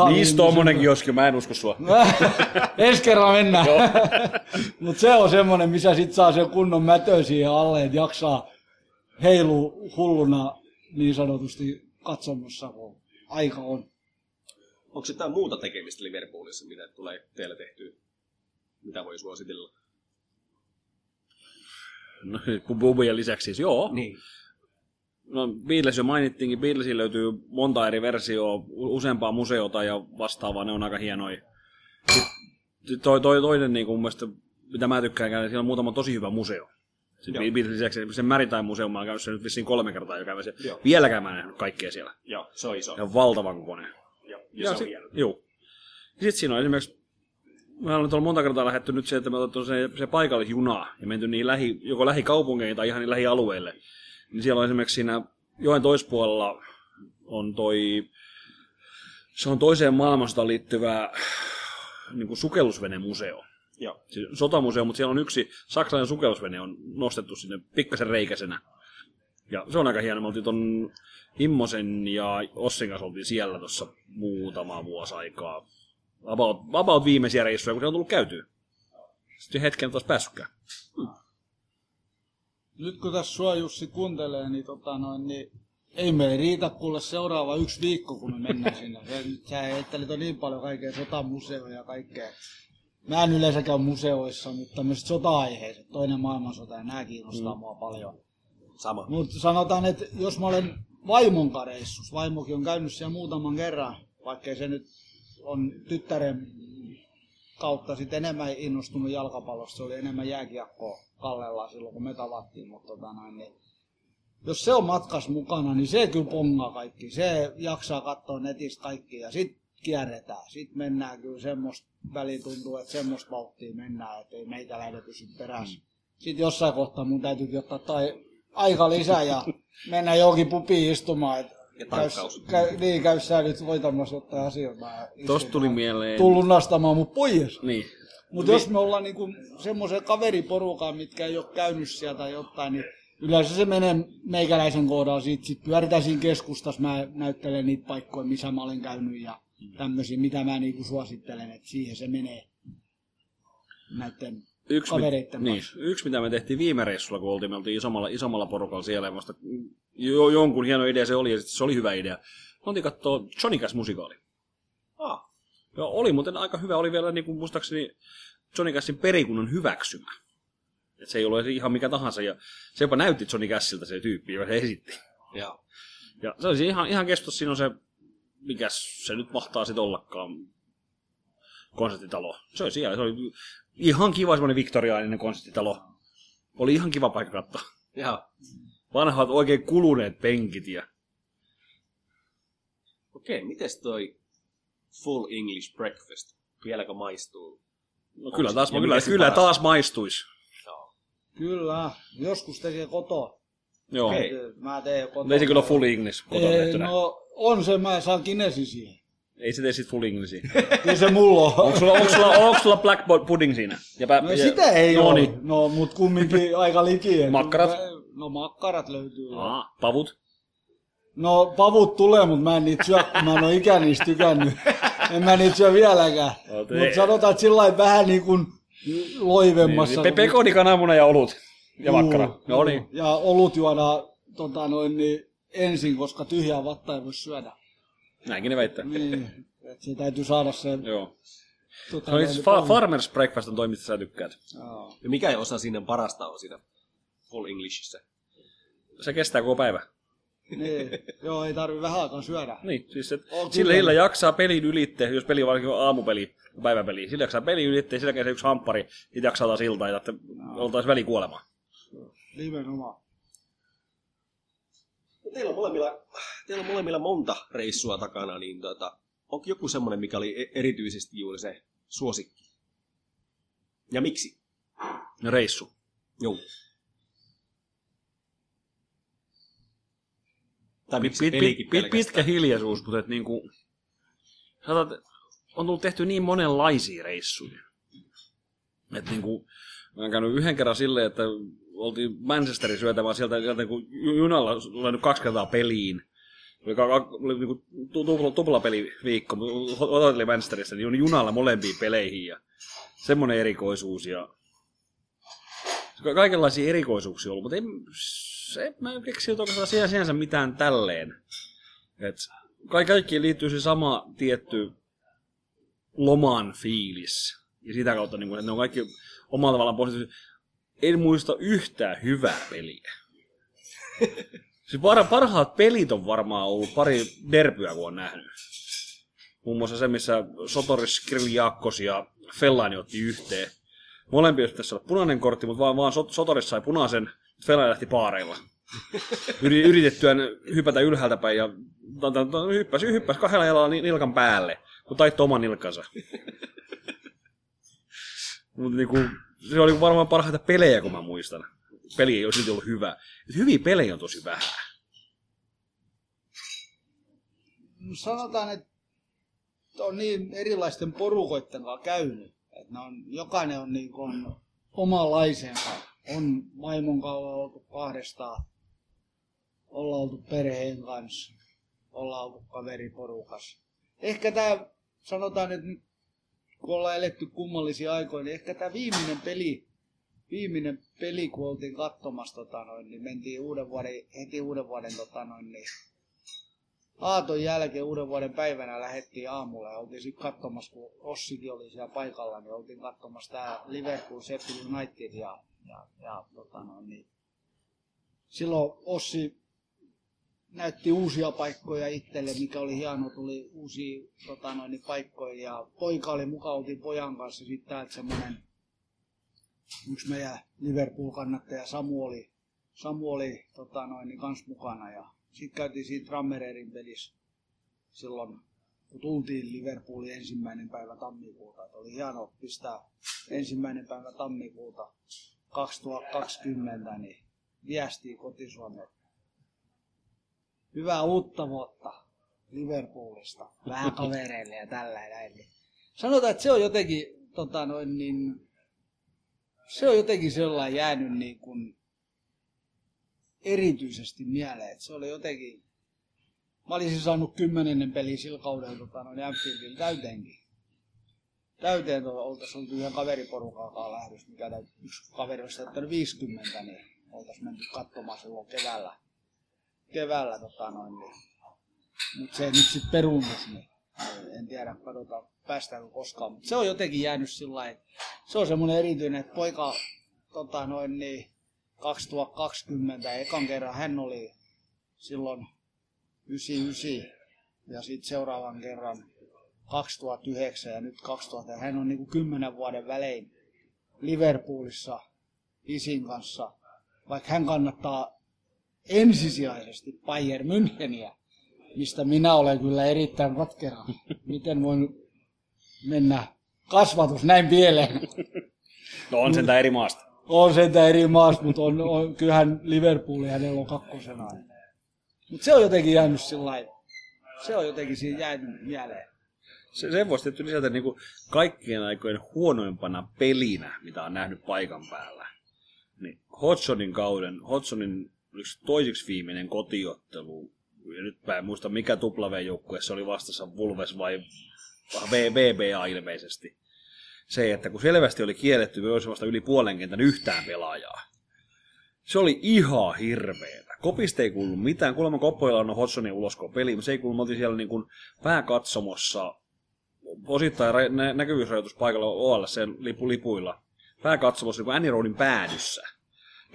Niistä on monenkin joskin, mä en usko sua. Ensi kerran mennään. Mutta se on semmoinen, missä sit saa sen kunnon mätö siihen alle, että jaksaa heilu hulluna niin sanotusti katsomossa, kun aika on. Onko jotain muuta tekemistä Liverpoolissa, mitä tulee teillä tehtyä? Mitä voi suositella? No, bubien lisäksi siis joo. Niin. No, Beatles jo mainittiinkin. Beatlesiin löytyy monta eri versioa, useampaa museota ja vastaavaa, ne on aika hienoja. Toi, toi, toinen, niin kuin mun mielestä, mitä mä tykkään käydä, siellä on muutama tosi hyvä museo. Beatlesin lisäksi sen Märitain museo, mä oon käynyt sen nyt vissiin kolme kertaa jo käydä. Vieläkään mä en nähnyt kaikkea siellä. Joo, se on iso. Se on valtavan kokoinen. Joo, ja, ja se on hieno. Joo. Sitten siinä on esimerkiksi, mä olen tuolla monta kertaa lähdetty nyt se, että mä otettu se, se paikallisjunaa ja menty niin lähi, joko lähikaupunkeihin tai ihan niin lähialueille. Niin siellä on esimerkiksi siinä joen toispuolella on toi, se on toiseen maailmansotaan liittyvä niin kuin sukellusvenemuseo. Joo. Siis sotamuseo, mutta siellä on yksi saksalainen sukellusvene on nostettu sinne pikkasen reikäisenä. Ja se on aika hieno. Me oltiin ton Immosen ja Ossin kanssa oltiin siellä tuossa muutama vuosi aikaa. About, about viimeisiä reissuja, kun se on tullut käytyä. Sitten hetken taas päässytkään. Nyt kun tässä sua Jussi kuuntelee, niin, tota noin, niin ei me riitä kuule seuraava yksi viikko, kun me mennään sinne. Sä heittelit on niin paljon kaikkea sotamuseoja ja kaikkea. Mä en yleensä käy museoissa, mutta tämmöiset sota-aiheiset, toinen maailmansota ja nää kiinnostaa mm. mua paljon. Sama. Mutta sanotaan, että jos mä olen vaimonkareissus, vaimokin on käynyt siellä muutaman kerran, vaikkei se nyt on tyttären kautta sit enemmän innostunut jalkapallosta, se oli enemmän jääkiekkoa Kallella silloin kun me tavattiin, mutta tota noin, niin jos se on matkas mukana, niin se kyllä pongaa kaikki, se jaksaa katsoa netistä kaikki ja sit kierretään, sit mennään kyllä semmoista, väliin tuntuu, että semmoista vauhtia mennään, ettei meitä lähde pysy perässä. Mm. Sit jossain kohtaa mun täytyykin ottaa tai aika lisää ja mennä johonkin pupiin istumaan, että ja tankkaus. Käy, niin, käy sä nyt voitamassa ottaa asioita. Tuosta tuli mieleen. Tullut nastamaan mun pois. Niin. Mutta jos me ollaan niinku semmoisen kaveriporukaan, mitkä ei ole käynyt sieltä jotain, niin yleensä se menee meikäläisen kohdalla. Sitten sit pyöritään siinä keskustassa, mä näyttelen niitä paikkoja, missä mä olen käynyt ja tämmöisiä, mitä mä niinku suosittelen, että siihen se menee näiden yksi, kavereiden mit, kanssa. Niin, yksi, mitä me tehtiin viime reissulla, kun oltiin, me oltiin isommalla, isommalla porukalla siellä. Vasta, jo, jonkun hieno idea se oli, ja se oli hyvä idea. Oltiin katsoa Johnnykäs musikaali. Ah. Ja oli muuten aika hyvä, oli vielä niin kuin muistaakseni Johnny Cashin perikunnan hyväksymä. Et se ei ollut ihan mikä tahansa, ja se jopa näytti Johnny Cashilta se tyyppi, joka se esitti. Ja, ja se olisi ihan, ihan kestos, siinä on se, mikä se nyt mahtaa sitten ollakaan, konserttitalo. Se oli siellä, se oli ihan kiva semmoinen viktoriaaninen konserttitalo. Oli ihan kiva paikka katsoa. Ja vanhat oikein kuluneet penkit ja... Okei, mites toi... Full English breakfast. Vieläkö maistuu? No, kyllä taas, kyllä, kyllä taas maistuisi. No. Kyllä, joskus tekee kotoa. Joo. Okay. Mä teen kotoa. Ei se kyllä full english kotoa tehtynä. No on se, mä saan kinesi siihen. Ei se tee sit full englishia. Kyllä se mulla on. Onko sulla, onko sulla, onko sulla black pudding siinä? Ja pä, no ja, sitä ei no, ole. Niin. No mut kumminkin aika likien. Makkarat? No makkarat löytyy. Aa, pavut? No pavut tulee, mutta mä en niitä syö, kun mä en ole ikään niistä tykännyt. En mä niitä syö vieläkään. No, mutta sanotaan, että sillä vähän niin kuin loivemmassa. Niin, pekoni, kananmuna ja olut ja juu, makkara. No, niin. Ja olut juodaan tota, noin, niin ensin, koska tyhjää vattaa ei voi syödä. Näinkin ne väittää. Niin, että se täytyy saada sen. Joo. Tota, no, niin, fa- farmers breakfast on toi, mistä sä tykkäät. Oh. Ja mikä osa siinä parasta on siinä full Englishissä? Se kestää koko päivä. Niin. Joo, ei tarvi vähän aikaa syödä. Niin, siis et oh, sillä hillä jaksaa pelin ylitte, jos peli varsinkin on aamupeli, päiväpeli. Sillä jaksaa pelin ylitte, sillä käy yksi hamppari, sit jaksaa taas iltaan, että no. Oltaisiin välikuolemaan. Nimenomaan. No, teillä, on molemmilla, teillä on molemmilla monta reissua takana, niin tota, onko joku semmoinen, mikä oli erityisesti juuri se suosikki? Ja miksi? No, reissu. Joo. Pit, pit, pit, pitkä hiljaisuus, mutta et niinku, sanotaan, on tullut tehty niin monenlaisia reissuja. Et niinku, mä oon käynyt yhden kerran silleen, että oltiin Manchesterin syötävää sieltä, sieltä kun junalla on lainnut kaksi kertaa peliin. Oli, oli niinku tupla, tupla peliviikko, mutta otettiin Manchesterissa, niin junalla molempiin peleihin ja semmoinen erikoisuus. Ja... Kaikenlaisia erikoisuuksia on ollut, mutta ei... Se, mä en keksi oikeastaan siellä sinänsä mitään tälleen. Et kaikkiin liittyy se sama tietty loman fiilis. Ja sitä kautta niin kun, ne on kaikki omalla tavallaan positiivisia. En muista yhtään hyvää peliä. Siis parhaat pelit on varmaan ollut pari derpyä, kun on nähnyt. Muun muassa se, missä Sotoris, Kiriakos ja Fellaini otti yhteen. Molempia olisi pitäisi olla punainen kortti, mutta vaan, vaan Sotoris sai punaisen. Fela lähti paareilla. Yritettyään hypätä ylhäältä päin ja hyppäsi, hyppäsi kahdella jalalla nilkan päälle, kun taittoi oman nilkansa. Mutta niinku, se oli varmaan parhaita pelejä, kun mä muistan. Peli ei ole silti ollut hyvä. Et hyviä pelejä on tosi vähän. Sanotaan, että on niin erilaisten porukoitten kanssa käynyt. Et ne on, jokainen on niin kuin omanlaisensa. On vaimon kanssa oltu kahdestaan, ollaan oltu perheen kanssa, ollaan oltu kaveriporukas. Ehkä tämä, sanotaan nyt, kun ollaan eletty kummallisia aikoja, niin ehkä tämä viimeinen peli viimeinen peli, kun oltiin katsomassa, tota noin, niin mentiin uuden vuoden, heti uuden vuoden tota noin, niin aaton jälkeen uuden vuoden päivänä lähdettiin aamulla ja oltiin sitten katsomassa, kun Ossikin oli siellä paikalla, niin oltiin katsomassa tää Liverpool, Sheffield United ja, ja, ja tota noin, niin silloin Ossi näytti uusia paikkoja itselle, mikä oli hieno, tuli uusia tota noin, paikkoja ja poika oli mukaan, oltiin pojan kanssa sitten täältä semmonen yksi meidän Liverpool-kannattaja Samu oli, Samu oli tota noin, niin kans mukana ja sitten käytiin siinä Tranmereerin pelissä silloin, kun tultiin Liverpoolin ensimmäinen päivä tammikuuta. Et oli hienoa pistää ensimmäinen päivä tammikuuta kaksituhattakaksikymmentä niin viestiin Kotisuomeen. Hyvää uutta vuotta Liverpoolista vähän kavereille ja tällä hetkellä. Sanotaan, että se on jotenkin tota noin niin... Se on jotenkin sellainen jäänyt niin kuin erityisesti mieleen, että se oli jotenkin, mä olisin saanut kymmenennen peliä sillä kaudella tota, noin Anfieldilla täyteenkin. Täyteen oltaisiin oltu yhden kaveriporukaakaan lähdössä, mikä yksi kaveri olisi täyttänyt viisikymmentä, niin oltaisiin menty katsomaan silloin keväällä. Keväällä tota noin, niin. Mutta se nyt sitten peruuntus, niin en tiedä, katsotaan. Päästäänkö koskaan, mutta se on jotenkin jäänyt sillain, se on semmoinen erityinen, että poika tota noin niin kaksituhattakaksikymmentä ekan kerran hän oli silloin yhdeksänkymmentäyhdeksän ja sitten seuraavan kerran kaksituhattayhdeksän ja nyt kaksituhatta, hän on niinku kymmenen vuoden välein Liverpoolissa isin kanssa, vaikka hän kannattaa ensisijaisesti Bayern Müncheniä, mistä minä olen kyllä erittäin katkera, miten voin mennään kasvatus näin pieleen. No on sentään eri maasta. On sentään eri maasta, mutta on, on, kyllähän Liverpool hänellä on kakkosena. Mutta se on jotenkin jäänyt sillain, se on jotenkin siinä jäänyt mieleen. Se, sen voisi tietysti lisätä niin kuin kaikkien aikojen huonoimpana pelinä, mitä on nähnyt paikan päällä. Niin Hodgsonin kauden, Hodgsonin toiseksi viimeinen kotiottelu, ja nyt mä en muista mikä tuplavejoukkue, se oli vastassa Wolves vai... B B A ilmeisesti. Se, että kun selvästi oli kielletty myös vasta yli puolen kentän yhtään pelaajaa. Se oli ihan hirveetä. Kopista ei kuullut mitään. Kuulemma koppoilla on Hodgsonin uloskoon peli, mutta se ei kuulemma. Me oltiin siellä niin kuin pääkatsomossa, osittain näkyvyysrajoituspaikalla O L C-lipuilla, pääkatsomossa niin kuin Annie Roadin päädyssä.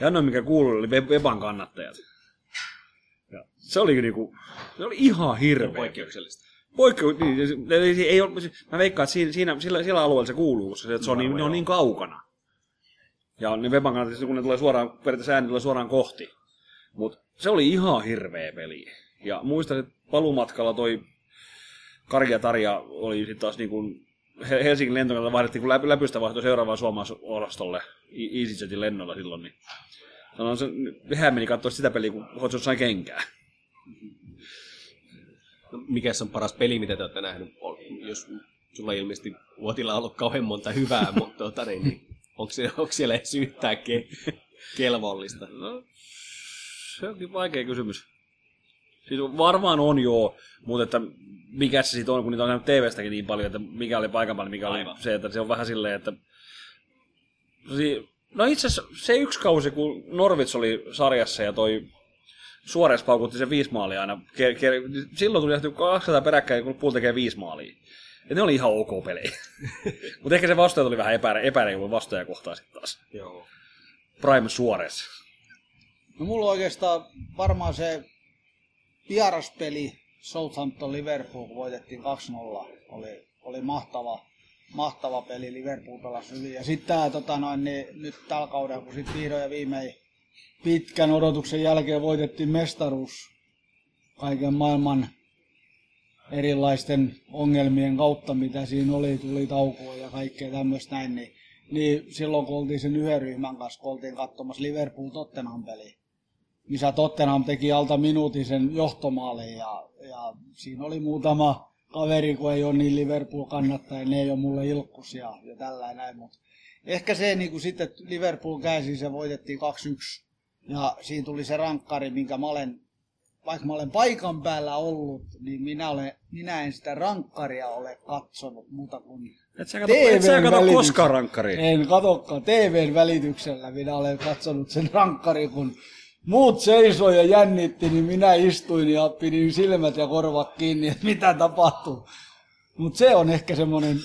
Ja ainoa, mikä kuului, oli Weban kannattajat. Ja se oli, niin kuin, se oli ihan hirveä. Poikkeuksellista. Poikkeu, niin, ei ole, mä veikkaan, että siinä, siinä, sillä, sillä alueella se kuuluu, koska se, se on, niin, ne on niin kaukana. Ja ne Weban kannattaa, kun ne tulee suoraan, periaatteessa ääni tulee suoraan kohti. Mutta se oli ihan hirveä peli. Ja muistan, että palumatkalla toi Karkia Tarja oli sitten taas niin kuin Helsingin lentokentällä vaihdettiin, kun läp, läpystä vaihtoi seuraavaan Suomalasostolle, EasyJetin lennolla silloin. Niin. Sanoin, se, hän meni katsoa sitä peliä, kun Hodgson sai kenkään. Mikä on paras peli, mitä te olette nähnyt? Jos sulla ilmeisesti Uotila on ollut kauhean monta hyvää, mutta ota, niin onko, se, onko siellä edes yhtään ke- kelvollista? No, se onkin vaikea kysymys. Siis varmaan on joo, mutta että mikä se sitten on, kun niitä on nähnyt T V:stäkin niin paljon, että mikä oli paikan päällä, mikä Aivan. oli se, että se on vähän silleen, että... No itse asiassa se yksi kausi, kun Norwich oli sarjassa ja toi... Suárez paukutti sen viisi maalia aina. Silloin tuli lähtenyt kaksisataa peräkkäin, kun Pool tekee viisi maalia. Ja ne oli ihan ok pelejä. Mutta ehkä se vastaja tuli vähän epärä, epäreilu vastaja kohtaan sitten taas. Joo. Prime Suárez. No mulla oikeastaan varmaan se vieraspeli Southampton Liverpool, kun voitettiin kaksi nolla, oli, oli mahtava, mahtava peli. Liverpool pelasi hyvin. Ja sitten tää tota noin, niin nyt tällä kaudella, kun sitten vihdoin ja viimein pitkän odotuksen jälkeen voitettiin mestaruus kaiken maailman erilaisten ongelmien kautta, mitä siinä oli, tuli taukoa ja kaikkea tämmöistä näin. Niin, niin silloin kun oltiin sen yhden ryhmän kanssa, kun oltiin katsomassa Liverpool Tottenham-peliä, missä Tottenham teki alta minuutin sen johtomaalin ja, ja siinä oli muutama kaveri, kun ei ole niin Liverpool-kannattaja, ne ei ole mulle ilkkusia ja tällainen näin. Mut ehkä se niin kun sitten Liverpool käsi, se voitettiin kaksi yksi. Ja siinä tuli se rankkari, minkä mä olen vaikka mä olen paikan päällä ollut, niin minä, olen, minä en sitä rankkaria ole katsonut muuta kuin et sä kato, et sä kato koskaan rankkaria. En katsokaan. T V:n välityksellä minä olen katsonut sen rankkarin, kun muut seisoi ja jännitti, niin minä istuin ja pidin silmät ja korvat kiinni, että mitä tapahtuu. Mutta se on ehkä semmoinen,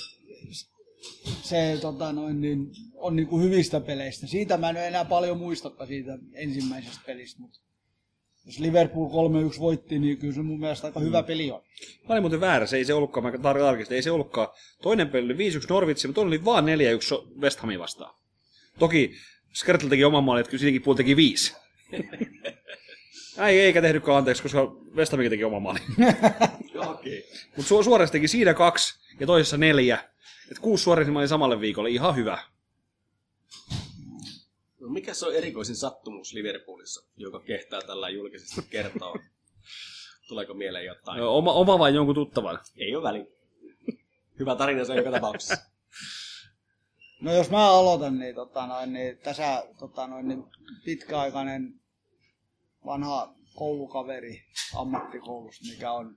se tota noin, niin, on niinku hyvistä peleistä. Siitä mä en enää paljon muistakaan siitä ensimmäisestä pelistä, mutta jos Liverpool kolme yksi voitti, niin kyllä se mun mielestä aika hyvä peli on. Mä olin muuten väärä, se ei se ollutkaan, mä tarkistin, ei se ollutkaan. Toinen peli oli viisi yksi Norwich, mutta toinen oli vaan neljä yksi West Hamin vastaan. Toki Skertl teki oman maalin, että kyllä siinäkin puoli teki viisi. Ei, eikä tehnytkään anteeksi, koska West Hamikin teki oman maalin. Okay. Mutta su- Suárez teki siinä kaksi ja toisessa neljä. Et kuusi Suárezin maali samalle viikolle, ihan hyvä. No mikä se on erikoisin sattumus Liverpoolissa, joka kehtaa tällä julkisesti kertoa? Tuleeko mieleen jotain? No, oma, oma vai jonkun tuttavan? Ei ole väliä. Hyvä tarina se on joka tapauksessa. No jos mä aloitan, niin, tota noin, niin tässä tota noin, niin pitkäaikainen vanha koulukaveri ammattikoulusta, mikä on,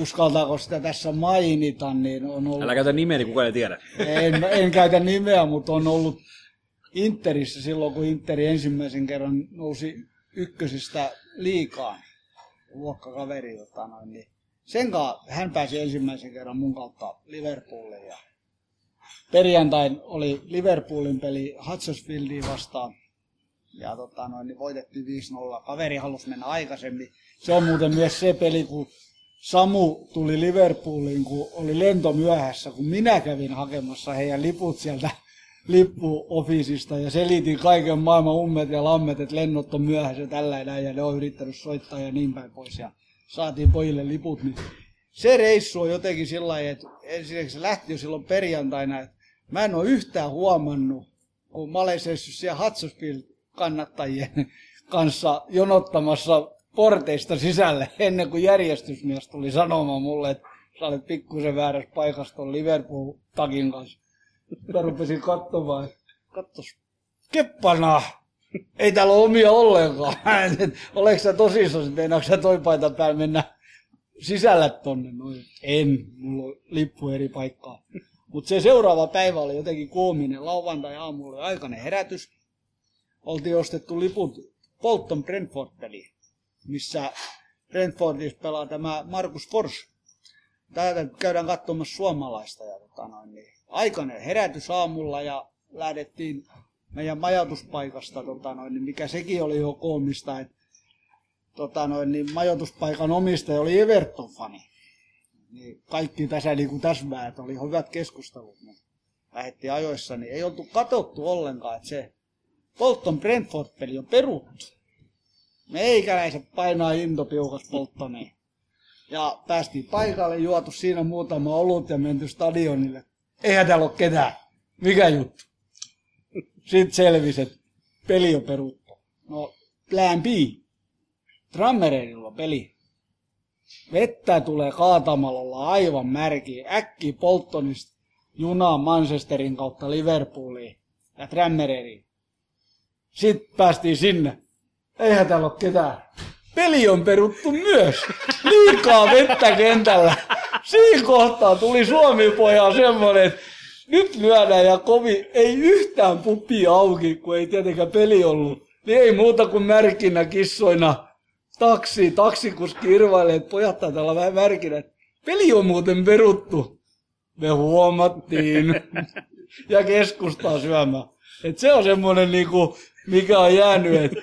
uskaltaako sitä tässä mainita, niin on ollut... Älä käytä nimeä, niin kukaan ei tiedä. En, en käytä nimeä, mutta on ollut Interissä silloin, kun Interi ensimmäisen kerran nousi ykkösistä liigaan luokkakaveri. Tota noin, niin sen kanssa hän pääsi ensimmäisen kerran mun kautta Liverpooliin ja perjantain oli Liverpoolin peli Huddersfieldia vastaan ja tota noin, niin voitettiin viisi nolla. Kaveri halusi mennä aikaisemmin. Se on muuten myös se peli, kun Samu tuli Liverpooliin, kun oli lento myöhässä, kun minä kävin hakemassa heidän liput sieltä lippuofisista ja selitin kaiken maailman ummet ja lammet, että lennot on myöhässä tällainen ja ne on yrittänyt soittaa ja niin päin pois ja saatiin pojille liput. Niin se reissu on jotenkin sillain, että ensinnäkin se lähti jo silloin perjantaina, että mä en ole yhtään huomannut, kun mä olen seissyt siellä Huddersfield-kannattajien kanssa jonottamassa porteista sisälle, ennen kuin järjestysmies tuli sanomaan mulle, että sä olet pikkusen väärässä paikassa ton Liverpool-takin kanssa. Mä rupesin katsomaan, katsos, keppana, ei täällä ole omia ollenkaan. Oletko sä tosissaan, meinaatko sä toi paita päällä mennä sisällä tonne? No en, mulla on lippu eri paikkaa. Mutta se seuraava päivä oli jotenkin koominen, lauantai aamulla oli aikainen herätys. Oltiin ostettu liput Bolton Brentford-peliin, missä Brentfordissa pelaa tämä Markus Fors. Täältä käydään katsomassa suomalaista. Ja tota noin, niin aikainen herätys aamulla ja lähdettiin meidän majoituspaikasta, tota noin, niin mikä sekin oli jo koomista. Et, tota noin, niin majoituspaikan omistaja oli Everton-fani. Niin kaikki tässä niin täsmää, että oli hyvät keskustelut. Niin lähdettiin ajoissa, niin ei oltu katsottu ollenkaan, että se Bolton Brentford-peli on peruttu. Meikäläiset painaa into piukas polttoneen. Ja päästiin paikalle, juotu siinä muutama olut ja menty stadionille. Eihän täällä ole ketään. Mikä juttu? Sitten selvisi, että peli on peruttu. No, plan B. Tranmereilla peli. Vettä tulee kaatamalla aivan märkiä. Äkki Boltonista junaa Manchesterin kautta Liverpooliin ja Tranmereriin. Sitten päästiin sinne. Eihän täällä ole ketään. Peli on peruttu myös. Liikaa vettä kentällä. Siinä kohtaa tuli Suomi-pojaa semmoinen, että nyt lyödään ja kovi. Ei yhtään pupia auki, kun ei tietenkään peli ollut. Niin ei muuta kuin märkinä kissoina taksi. Taksikuski irvailee, että pojat täällä vähän märkinä. Peli on muuten peruttu. Me huomattiin. Ja keskustaa syömään. Et se on semmoinen, niinku, mikä on jäänyt, että...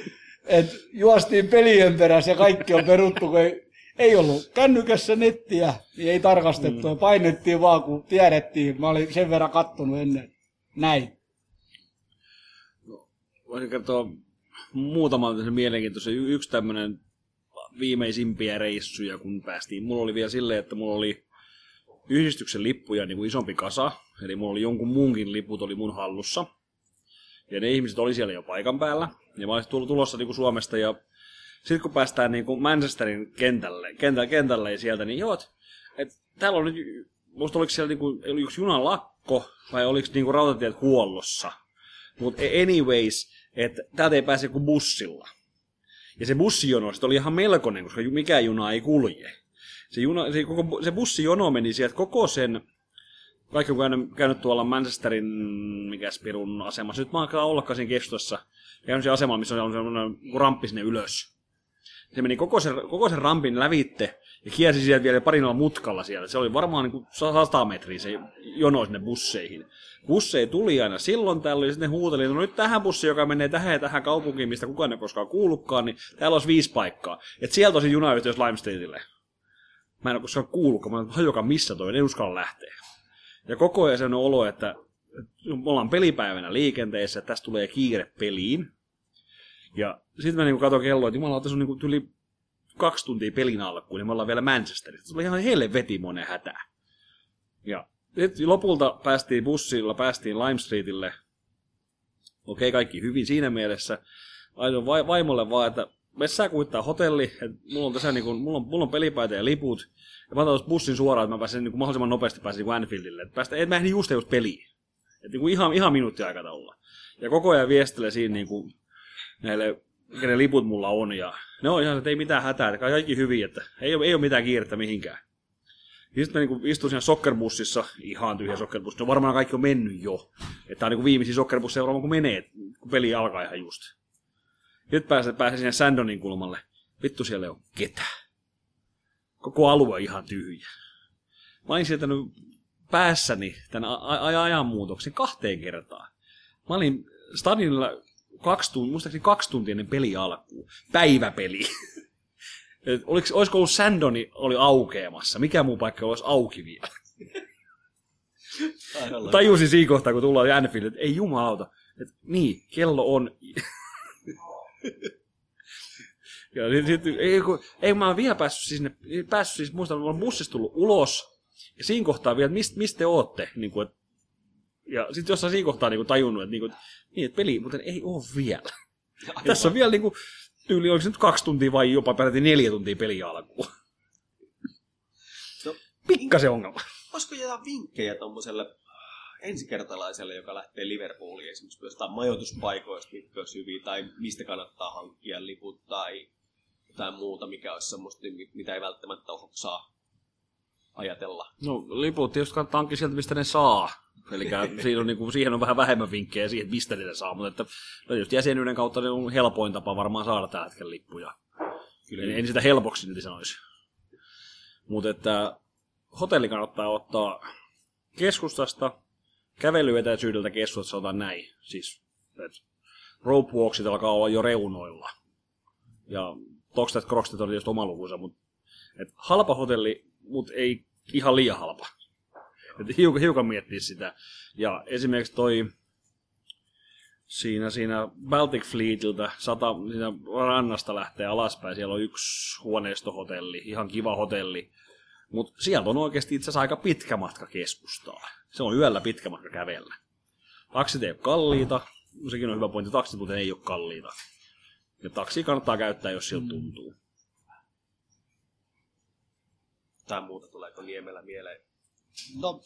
Et juostiin pelien perässä ja kaikki on peruttu, kun ei, ei ollut kännykässä nettiä, niin ei tarkastettu. Ja painettiin vaan, kun tiedettiin. Mä olin sen verran kattonut ennen. Näin. No, voisin kertoa muutaman mielenkiintoisen. Yksi tämmöinen viimeisimpiä reissuja, kun päästiin. Mulla oli vielä silleen, että mulla oli yhdistyksen lippuja niin kuin isompi kasa. Eli mulla oli jonkun muunkin liput oli mun hallussa. Ja ne ihmiset oli siellä jo paikan päällä. Ja mä olin tulossa niinku Suomesta ja sit kun päästään niinku Manchesterin kentälle, kentälle, kentälle ja sieltä, niin joo, että täällä on nyt, musta oliko siellä niinku, oliko junan lakko vai oliko niinku rautatiet huollossa. Mutta anyways, että täältä ei pääse kuin bussilla. Ja se bussijono oli ihan melkoinen, koska mikä juna ei kulje. Se, juna, se, koko, se bussijono meni sieltä koko sen... Kaikki on käynyt, käynyt tuolla Manchesterin, mikäs pirun asemassa. Nyt mä alkaa ollakaan siinä kestossa. Käynyt siinä asemalla, missä on sellainen ramppi sinne ylös. Se meni koko sen, koko sen rampin lävitte ja kiersi sieltä vielä parilla mutkalla siellä. Se oli varmaan niin sata metriä se jono sinne busseihin. Busseja tuli aina silloin täällä ja sitten ne huuteli, no nyt tähän bussi, joka menee tähän ja tähän kaupunkiin, mistä kukaan ei koskaan kuullutkaan, niin täällä olisi viisi paikkaa. Et sieltä olisi junayhteys Lime Streetille. Mä en ole koskaan kuullutkaan, mä en hajokaan missä toi, en uskalla lähteä. Ja koko ajan se on olo, että ollaan pelipäivänä liikenteessä, että tästä tulee kiire peliin. Ja sitten mä niinku katsoin kelloa, että jumala, tässä on niinku yli kaksi tuntia pelin alkuun, niin me ollaan vielä Manchesterissa. Se oli ihan helvetimoinen hätä. Ja sitten lopulta päästiin bussilla, päästiin Lime Streetille. Okei, kaikki hyvin siinä mielessä. Ainoin vaimolle vaan, että messää kuittaa hotelli, että mulla on tässä niinku, mulla on, mulla on pelipäitä ja liput. Ja mä otan tuossa bussin suoraan, että mä pääsen niin kuin mahdollisimman nopeasti pääsen niin kuin Anfieldille. Että päästä, et mä ehdin just just peliin. Että niin kuin ihan, ihan minuuttia aikataululla. Ja koko ajan viestelee siinä niin kuin näille, kenen liput mulla on. Ja ne on ihan, että ei mitään hätää, että kaikki hyvin, että ei ole, ei ole mitään kiirettä mihinkään. Ja sitten mä niin kuin istuin siinä soccerbussissa, ihan tyhjä soccerbussi. No varmaan kaikki on mennyt jo. Että tää on niin kuin viimeisiä soccerbusseja varmaan kun menee, kun peli alkaa ihan just. Nyt pääsen, pääsen sinne Sandonin kulmalle. Vittu siellä ei ole ketään. Koko alue ihan tyhjä. Mä olin sieltänyt päässäni tämän ajanmuutoksen kahteen kertaan. Mä olin stadionilla kaksi tuntia, muistaakseni kaksi tuntia ennen peli alkuun. Päiväpeli. Oliko, olisiko ollut Sandoni oli aukeamassa? Mikä muu paikka olisi auki vielä? Tajusin siinä kohtaa, kun tullaan Anfield, että ei jumalauta. Et, niin, kello on... Ja sit, sit, ei, kun, ei mä oon vielä päässyt siis, ne, päässyt, siis muistan, mä oon bussista tullut ulos, ja siinä kohtaa vielä, että mist, mistä te ootte, niin kuin, et, ja sitten jossain siinä kohtaa niin kuin, tajunnut, että, niin kuin, niin, että peli muuten ei oo vielä. Tässä on vielä niin kuin, tyyli, oliko se nyt kaksi tuntia vai jopa peräti neljä tuntia peliä alkuun. No, pikkasen ongelma. Olisiko jotain vinkkejä tommoselle ensikertalaiselle, joka lähtee Liverpooliin esimerkiksi jostain majoituspaikoista, mitkä olisi hyviä, tai mistä kannattaa hankkia liput, tai tai muuta, mikä olisi semmoista, mitä ei välttämättä osaa ajatella. No liput tietysti kannattaa hankkia sieltä, mistä ne saa. Eli siinä on, niin kuin, siihen on vähän vähemmän vinkkejä siihen, mistä ne saa, mutta että, no, just jäsenyyden kautta ne on helpoin tapa varmaan saada tällä hetkellä lippuja. Kyllä. En, en sitä helpoksi nyt sanoisi. Mutta että hotelli kannattaa ottaa keskustasta, kävelyetäisyydeltä keskustasta sanotaan näin. Siis rope walksit alkaa olla jo reunoilla. Ja Tokstat, Krokstat on tietysti oma lukunsa, mutta et halpa hotelli, mutta ei ihan liian halpa. Et hiukan, hiukan miettiä sitä. Ja esimerkiksi toi siinä, siinä Baltic Fleetiltä, sata, siinä rannasta lähtee alaspäin, siellä on yksi huoneistohotelli, ihan kiva hotelli. Mutta siellä on oikeasti itse asiassa aika pitkä matka keskustaa. Se on yöllä pitkä matka kävellä. Taksit ei ole kalliita, sekin on hyvä pointti, taksit muuten ei ole kalliita. Ja taksia kannattaa käyttää, jos siltä tuntuu. Tai muuta tuleeko Niemellä mieleen? No,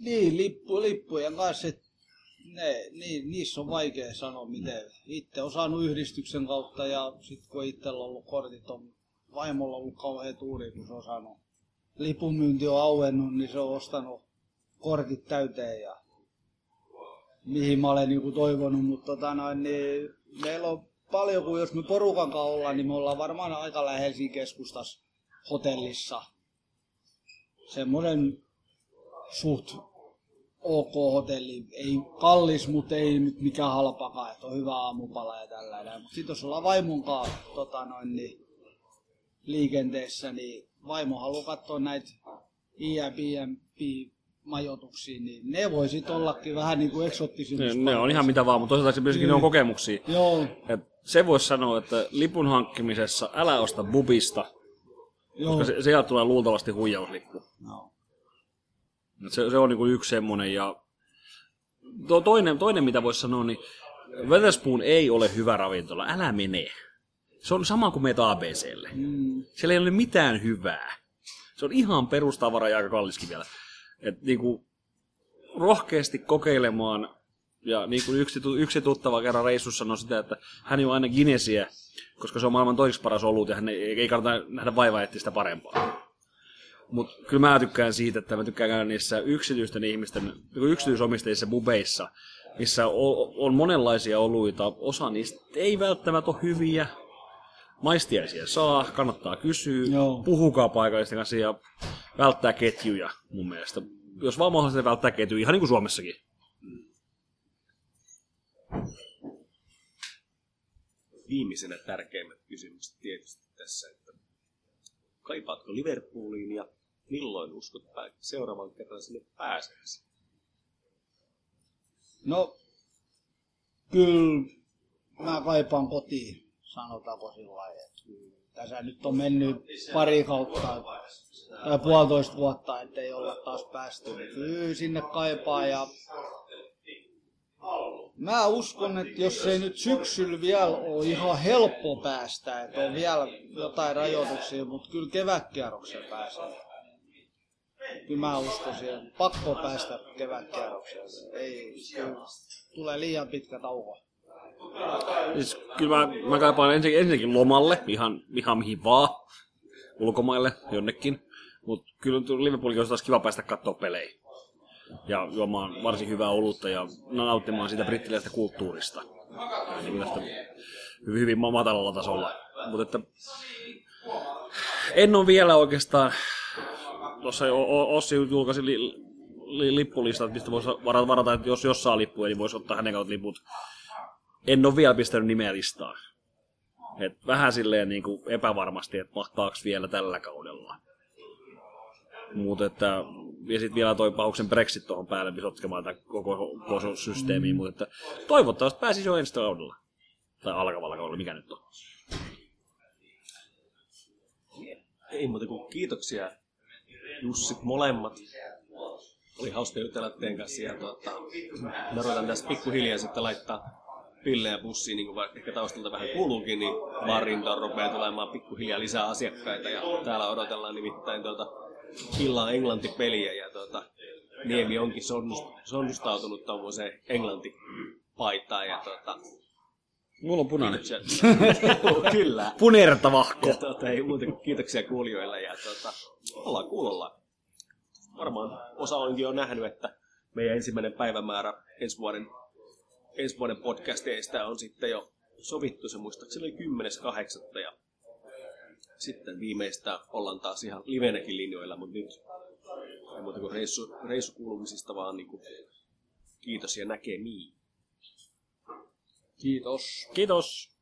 niin, lippu, lippujen kanssa, ne, niin, niissä on vaikea sanoa, miten itse on saanut yhdistyksen kautta ja sitten kun itsellä on ollut kortit, on vaimolla ollut kauhean tuuri, kun se on saanut. Lipunmyynti on auennut, niin se on ostanut kortit täyteen ja mihin mä olen niin kuin toivonut, mutta tota noin, niin meillä on paljon, kun jos me porukan kanssa ollaan, niin me ollaan varmaan aika lähellä Helsingin keskustassa hotellissa. Semmoinen suht ok hotelli, ei kallis, mutta ei nyt mikään halpakaan, että on hyvä aamupala ja tällainen. Mutta sitten jos ollaan vaimon kanssa tota noin, niin liikenteessä, niin vaimo haluaa katsoa näitä I M B N B majoituksiin, niin ne voi sit ollakin vähän niin kuin eksottisimmissa. Ne, ne on ihan mitä vaan, mutta toisaalta myöskin mm. ne on kokemuksia. Joo. Et se voisi sanoa, että lipun hankkimisessa älä osta bubista, joo, koska se, sieltä tulee luultavasti huijauslippu. No. Se, se on niin kuin yksi semmoinen. Ja to, toinen, toinen, mitä voisi sanoa, niin Wetherspoon ei ole hyvä ravintola, älä mene. Se on sama kuin meet A B C:lle. Mm. Siellä ei ole mitään hyvää. Se on ihan perustavara ja aika kalliskin vielä. Että niinku rohkeasti kokeilemaan Ja niin kuin yksi, yksi tuttava kerran reissussa sanoi sitä, että hän juo aina Guinnessiä, koska se on maailman toiseksi paras olut ja hän ei, ei kannata nähdä vaivaa etsiä sitä parempaa. Mutta kyllä mä tykkään siitä, että mä tykkään käydä niissä yksityisten ihmisten, yksityisomisteisissa bubeissa, missä on, on monenlaisia oluita. Osa niistä ei välttämättä ole hyviä. Maistiaisia saa, kannattaa kysyä, joo, puhukaa paikallisten kanssa ja välttää ketjuja mun mielestä. Jos vaan mahdollisesti välttää ketjuja, ihan niin kuin Suomessakin. Viimeisenä tärkeimmät kysymykset tietysti tässä, että kaipaatko Liverpooliin ja milloin uskot seuraavan kerran sinne pääseväsi? No, kyllä mä kaipaan kotiin, sanotaanko sillä lailla. Tässä nyt on mennyt pari kautta tai puolitoista vuotta, ettei olla taas päästy. Kyllä sinne kaipaa ja mä uskon, että jos ei nyt syksyllä vielä ole ihan helppo päästä, että on vielä jotain rajoituksia, mutta kyllä kevätkierrokseen pääsee. Kyllä mä uskon siihen, pakko päästä kevätkierrokseen. Ei, tulee liian pitkä tauko. Siis, kyllä mä, mä kaipaan ensin, ensinnäkin lomalle, ihan, ihan mihin vaan, ulkomaille, jonnekin. Mutta kyllä Liverpoolin olisi taas kiva päästä katsoa pelejä. Ja juomaan varsin hyvää olutta ja nauttimaan siitä brittiläisestä kulttuurista. Hyvin, hyvin matalalla tasolla. Mut että en ole vielä oikeastaan, tuossa Ossi julkaisi li, li, lippulistat, mistä voisi varata, että jos jos saa lippuja, niin voisi ottaa hänen kautta liput. En ole vielä pistänyt nimeä listaan. Et vähän silleen niin kuin epävarmasti, että mahtaaks vielä tällä kaudella. Mutta että ja sitten vielä toi pahuksen Brexit tuohon päälle, missä otkemaan tämän koko, koko systeemiin, mutta että toivottavasti pääsisi jo ensi kaudella. Tai alkavalla kaudella, mikä nyt on. Ei muuta kuin kiitoksia, Jussit molemmat. Oli hauska jutella teidän kanssa ja tuota, me ruvetaan tässä pikkuhiljaa sitten laittaa pillejä bussiin, niin kuin ehkä taustalta vähän kuuluukin, niin varintaan rupeaa tulemaan pikkuhiljaa lisää asiakkaita ja täällä odotellaan nimittäin tuota illan englantipeliä ja tuota, Niemi onkin sonnustautunut tuommoiseen englantipaitaan ja tuota... Mulla on punainen. Kyllä. Punertavahko. Ja tuota, ei muuta kuin kiitoksia kuulijoille ja tuota, ollaan kuulolla. Varmaan osa onkin jo nähnyt, että meidän ensimmäinen päivämäärä ensi vuoden, ensi vuoden podcasteista on sitten jo sovittu. Se muistaakseni oli kymmenes kahdeksatta ja sitten viimeistään ollaan taas ihan livenäkin linjoilla, mutta nyt ei muuta kuin reissu, reissukuulumisista vaan niin kuin kiitos ja näkemiin. Kiitos. Kiitos.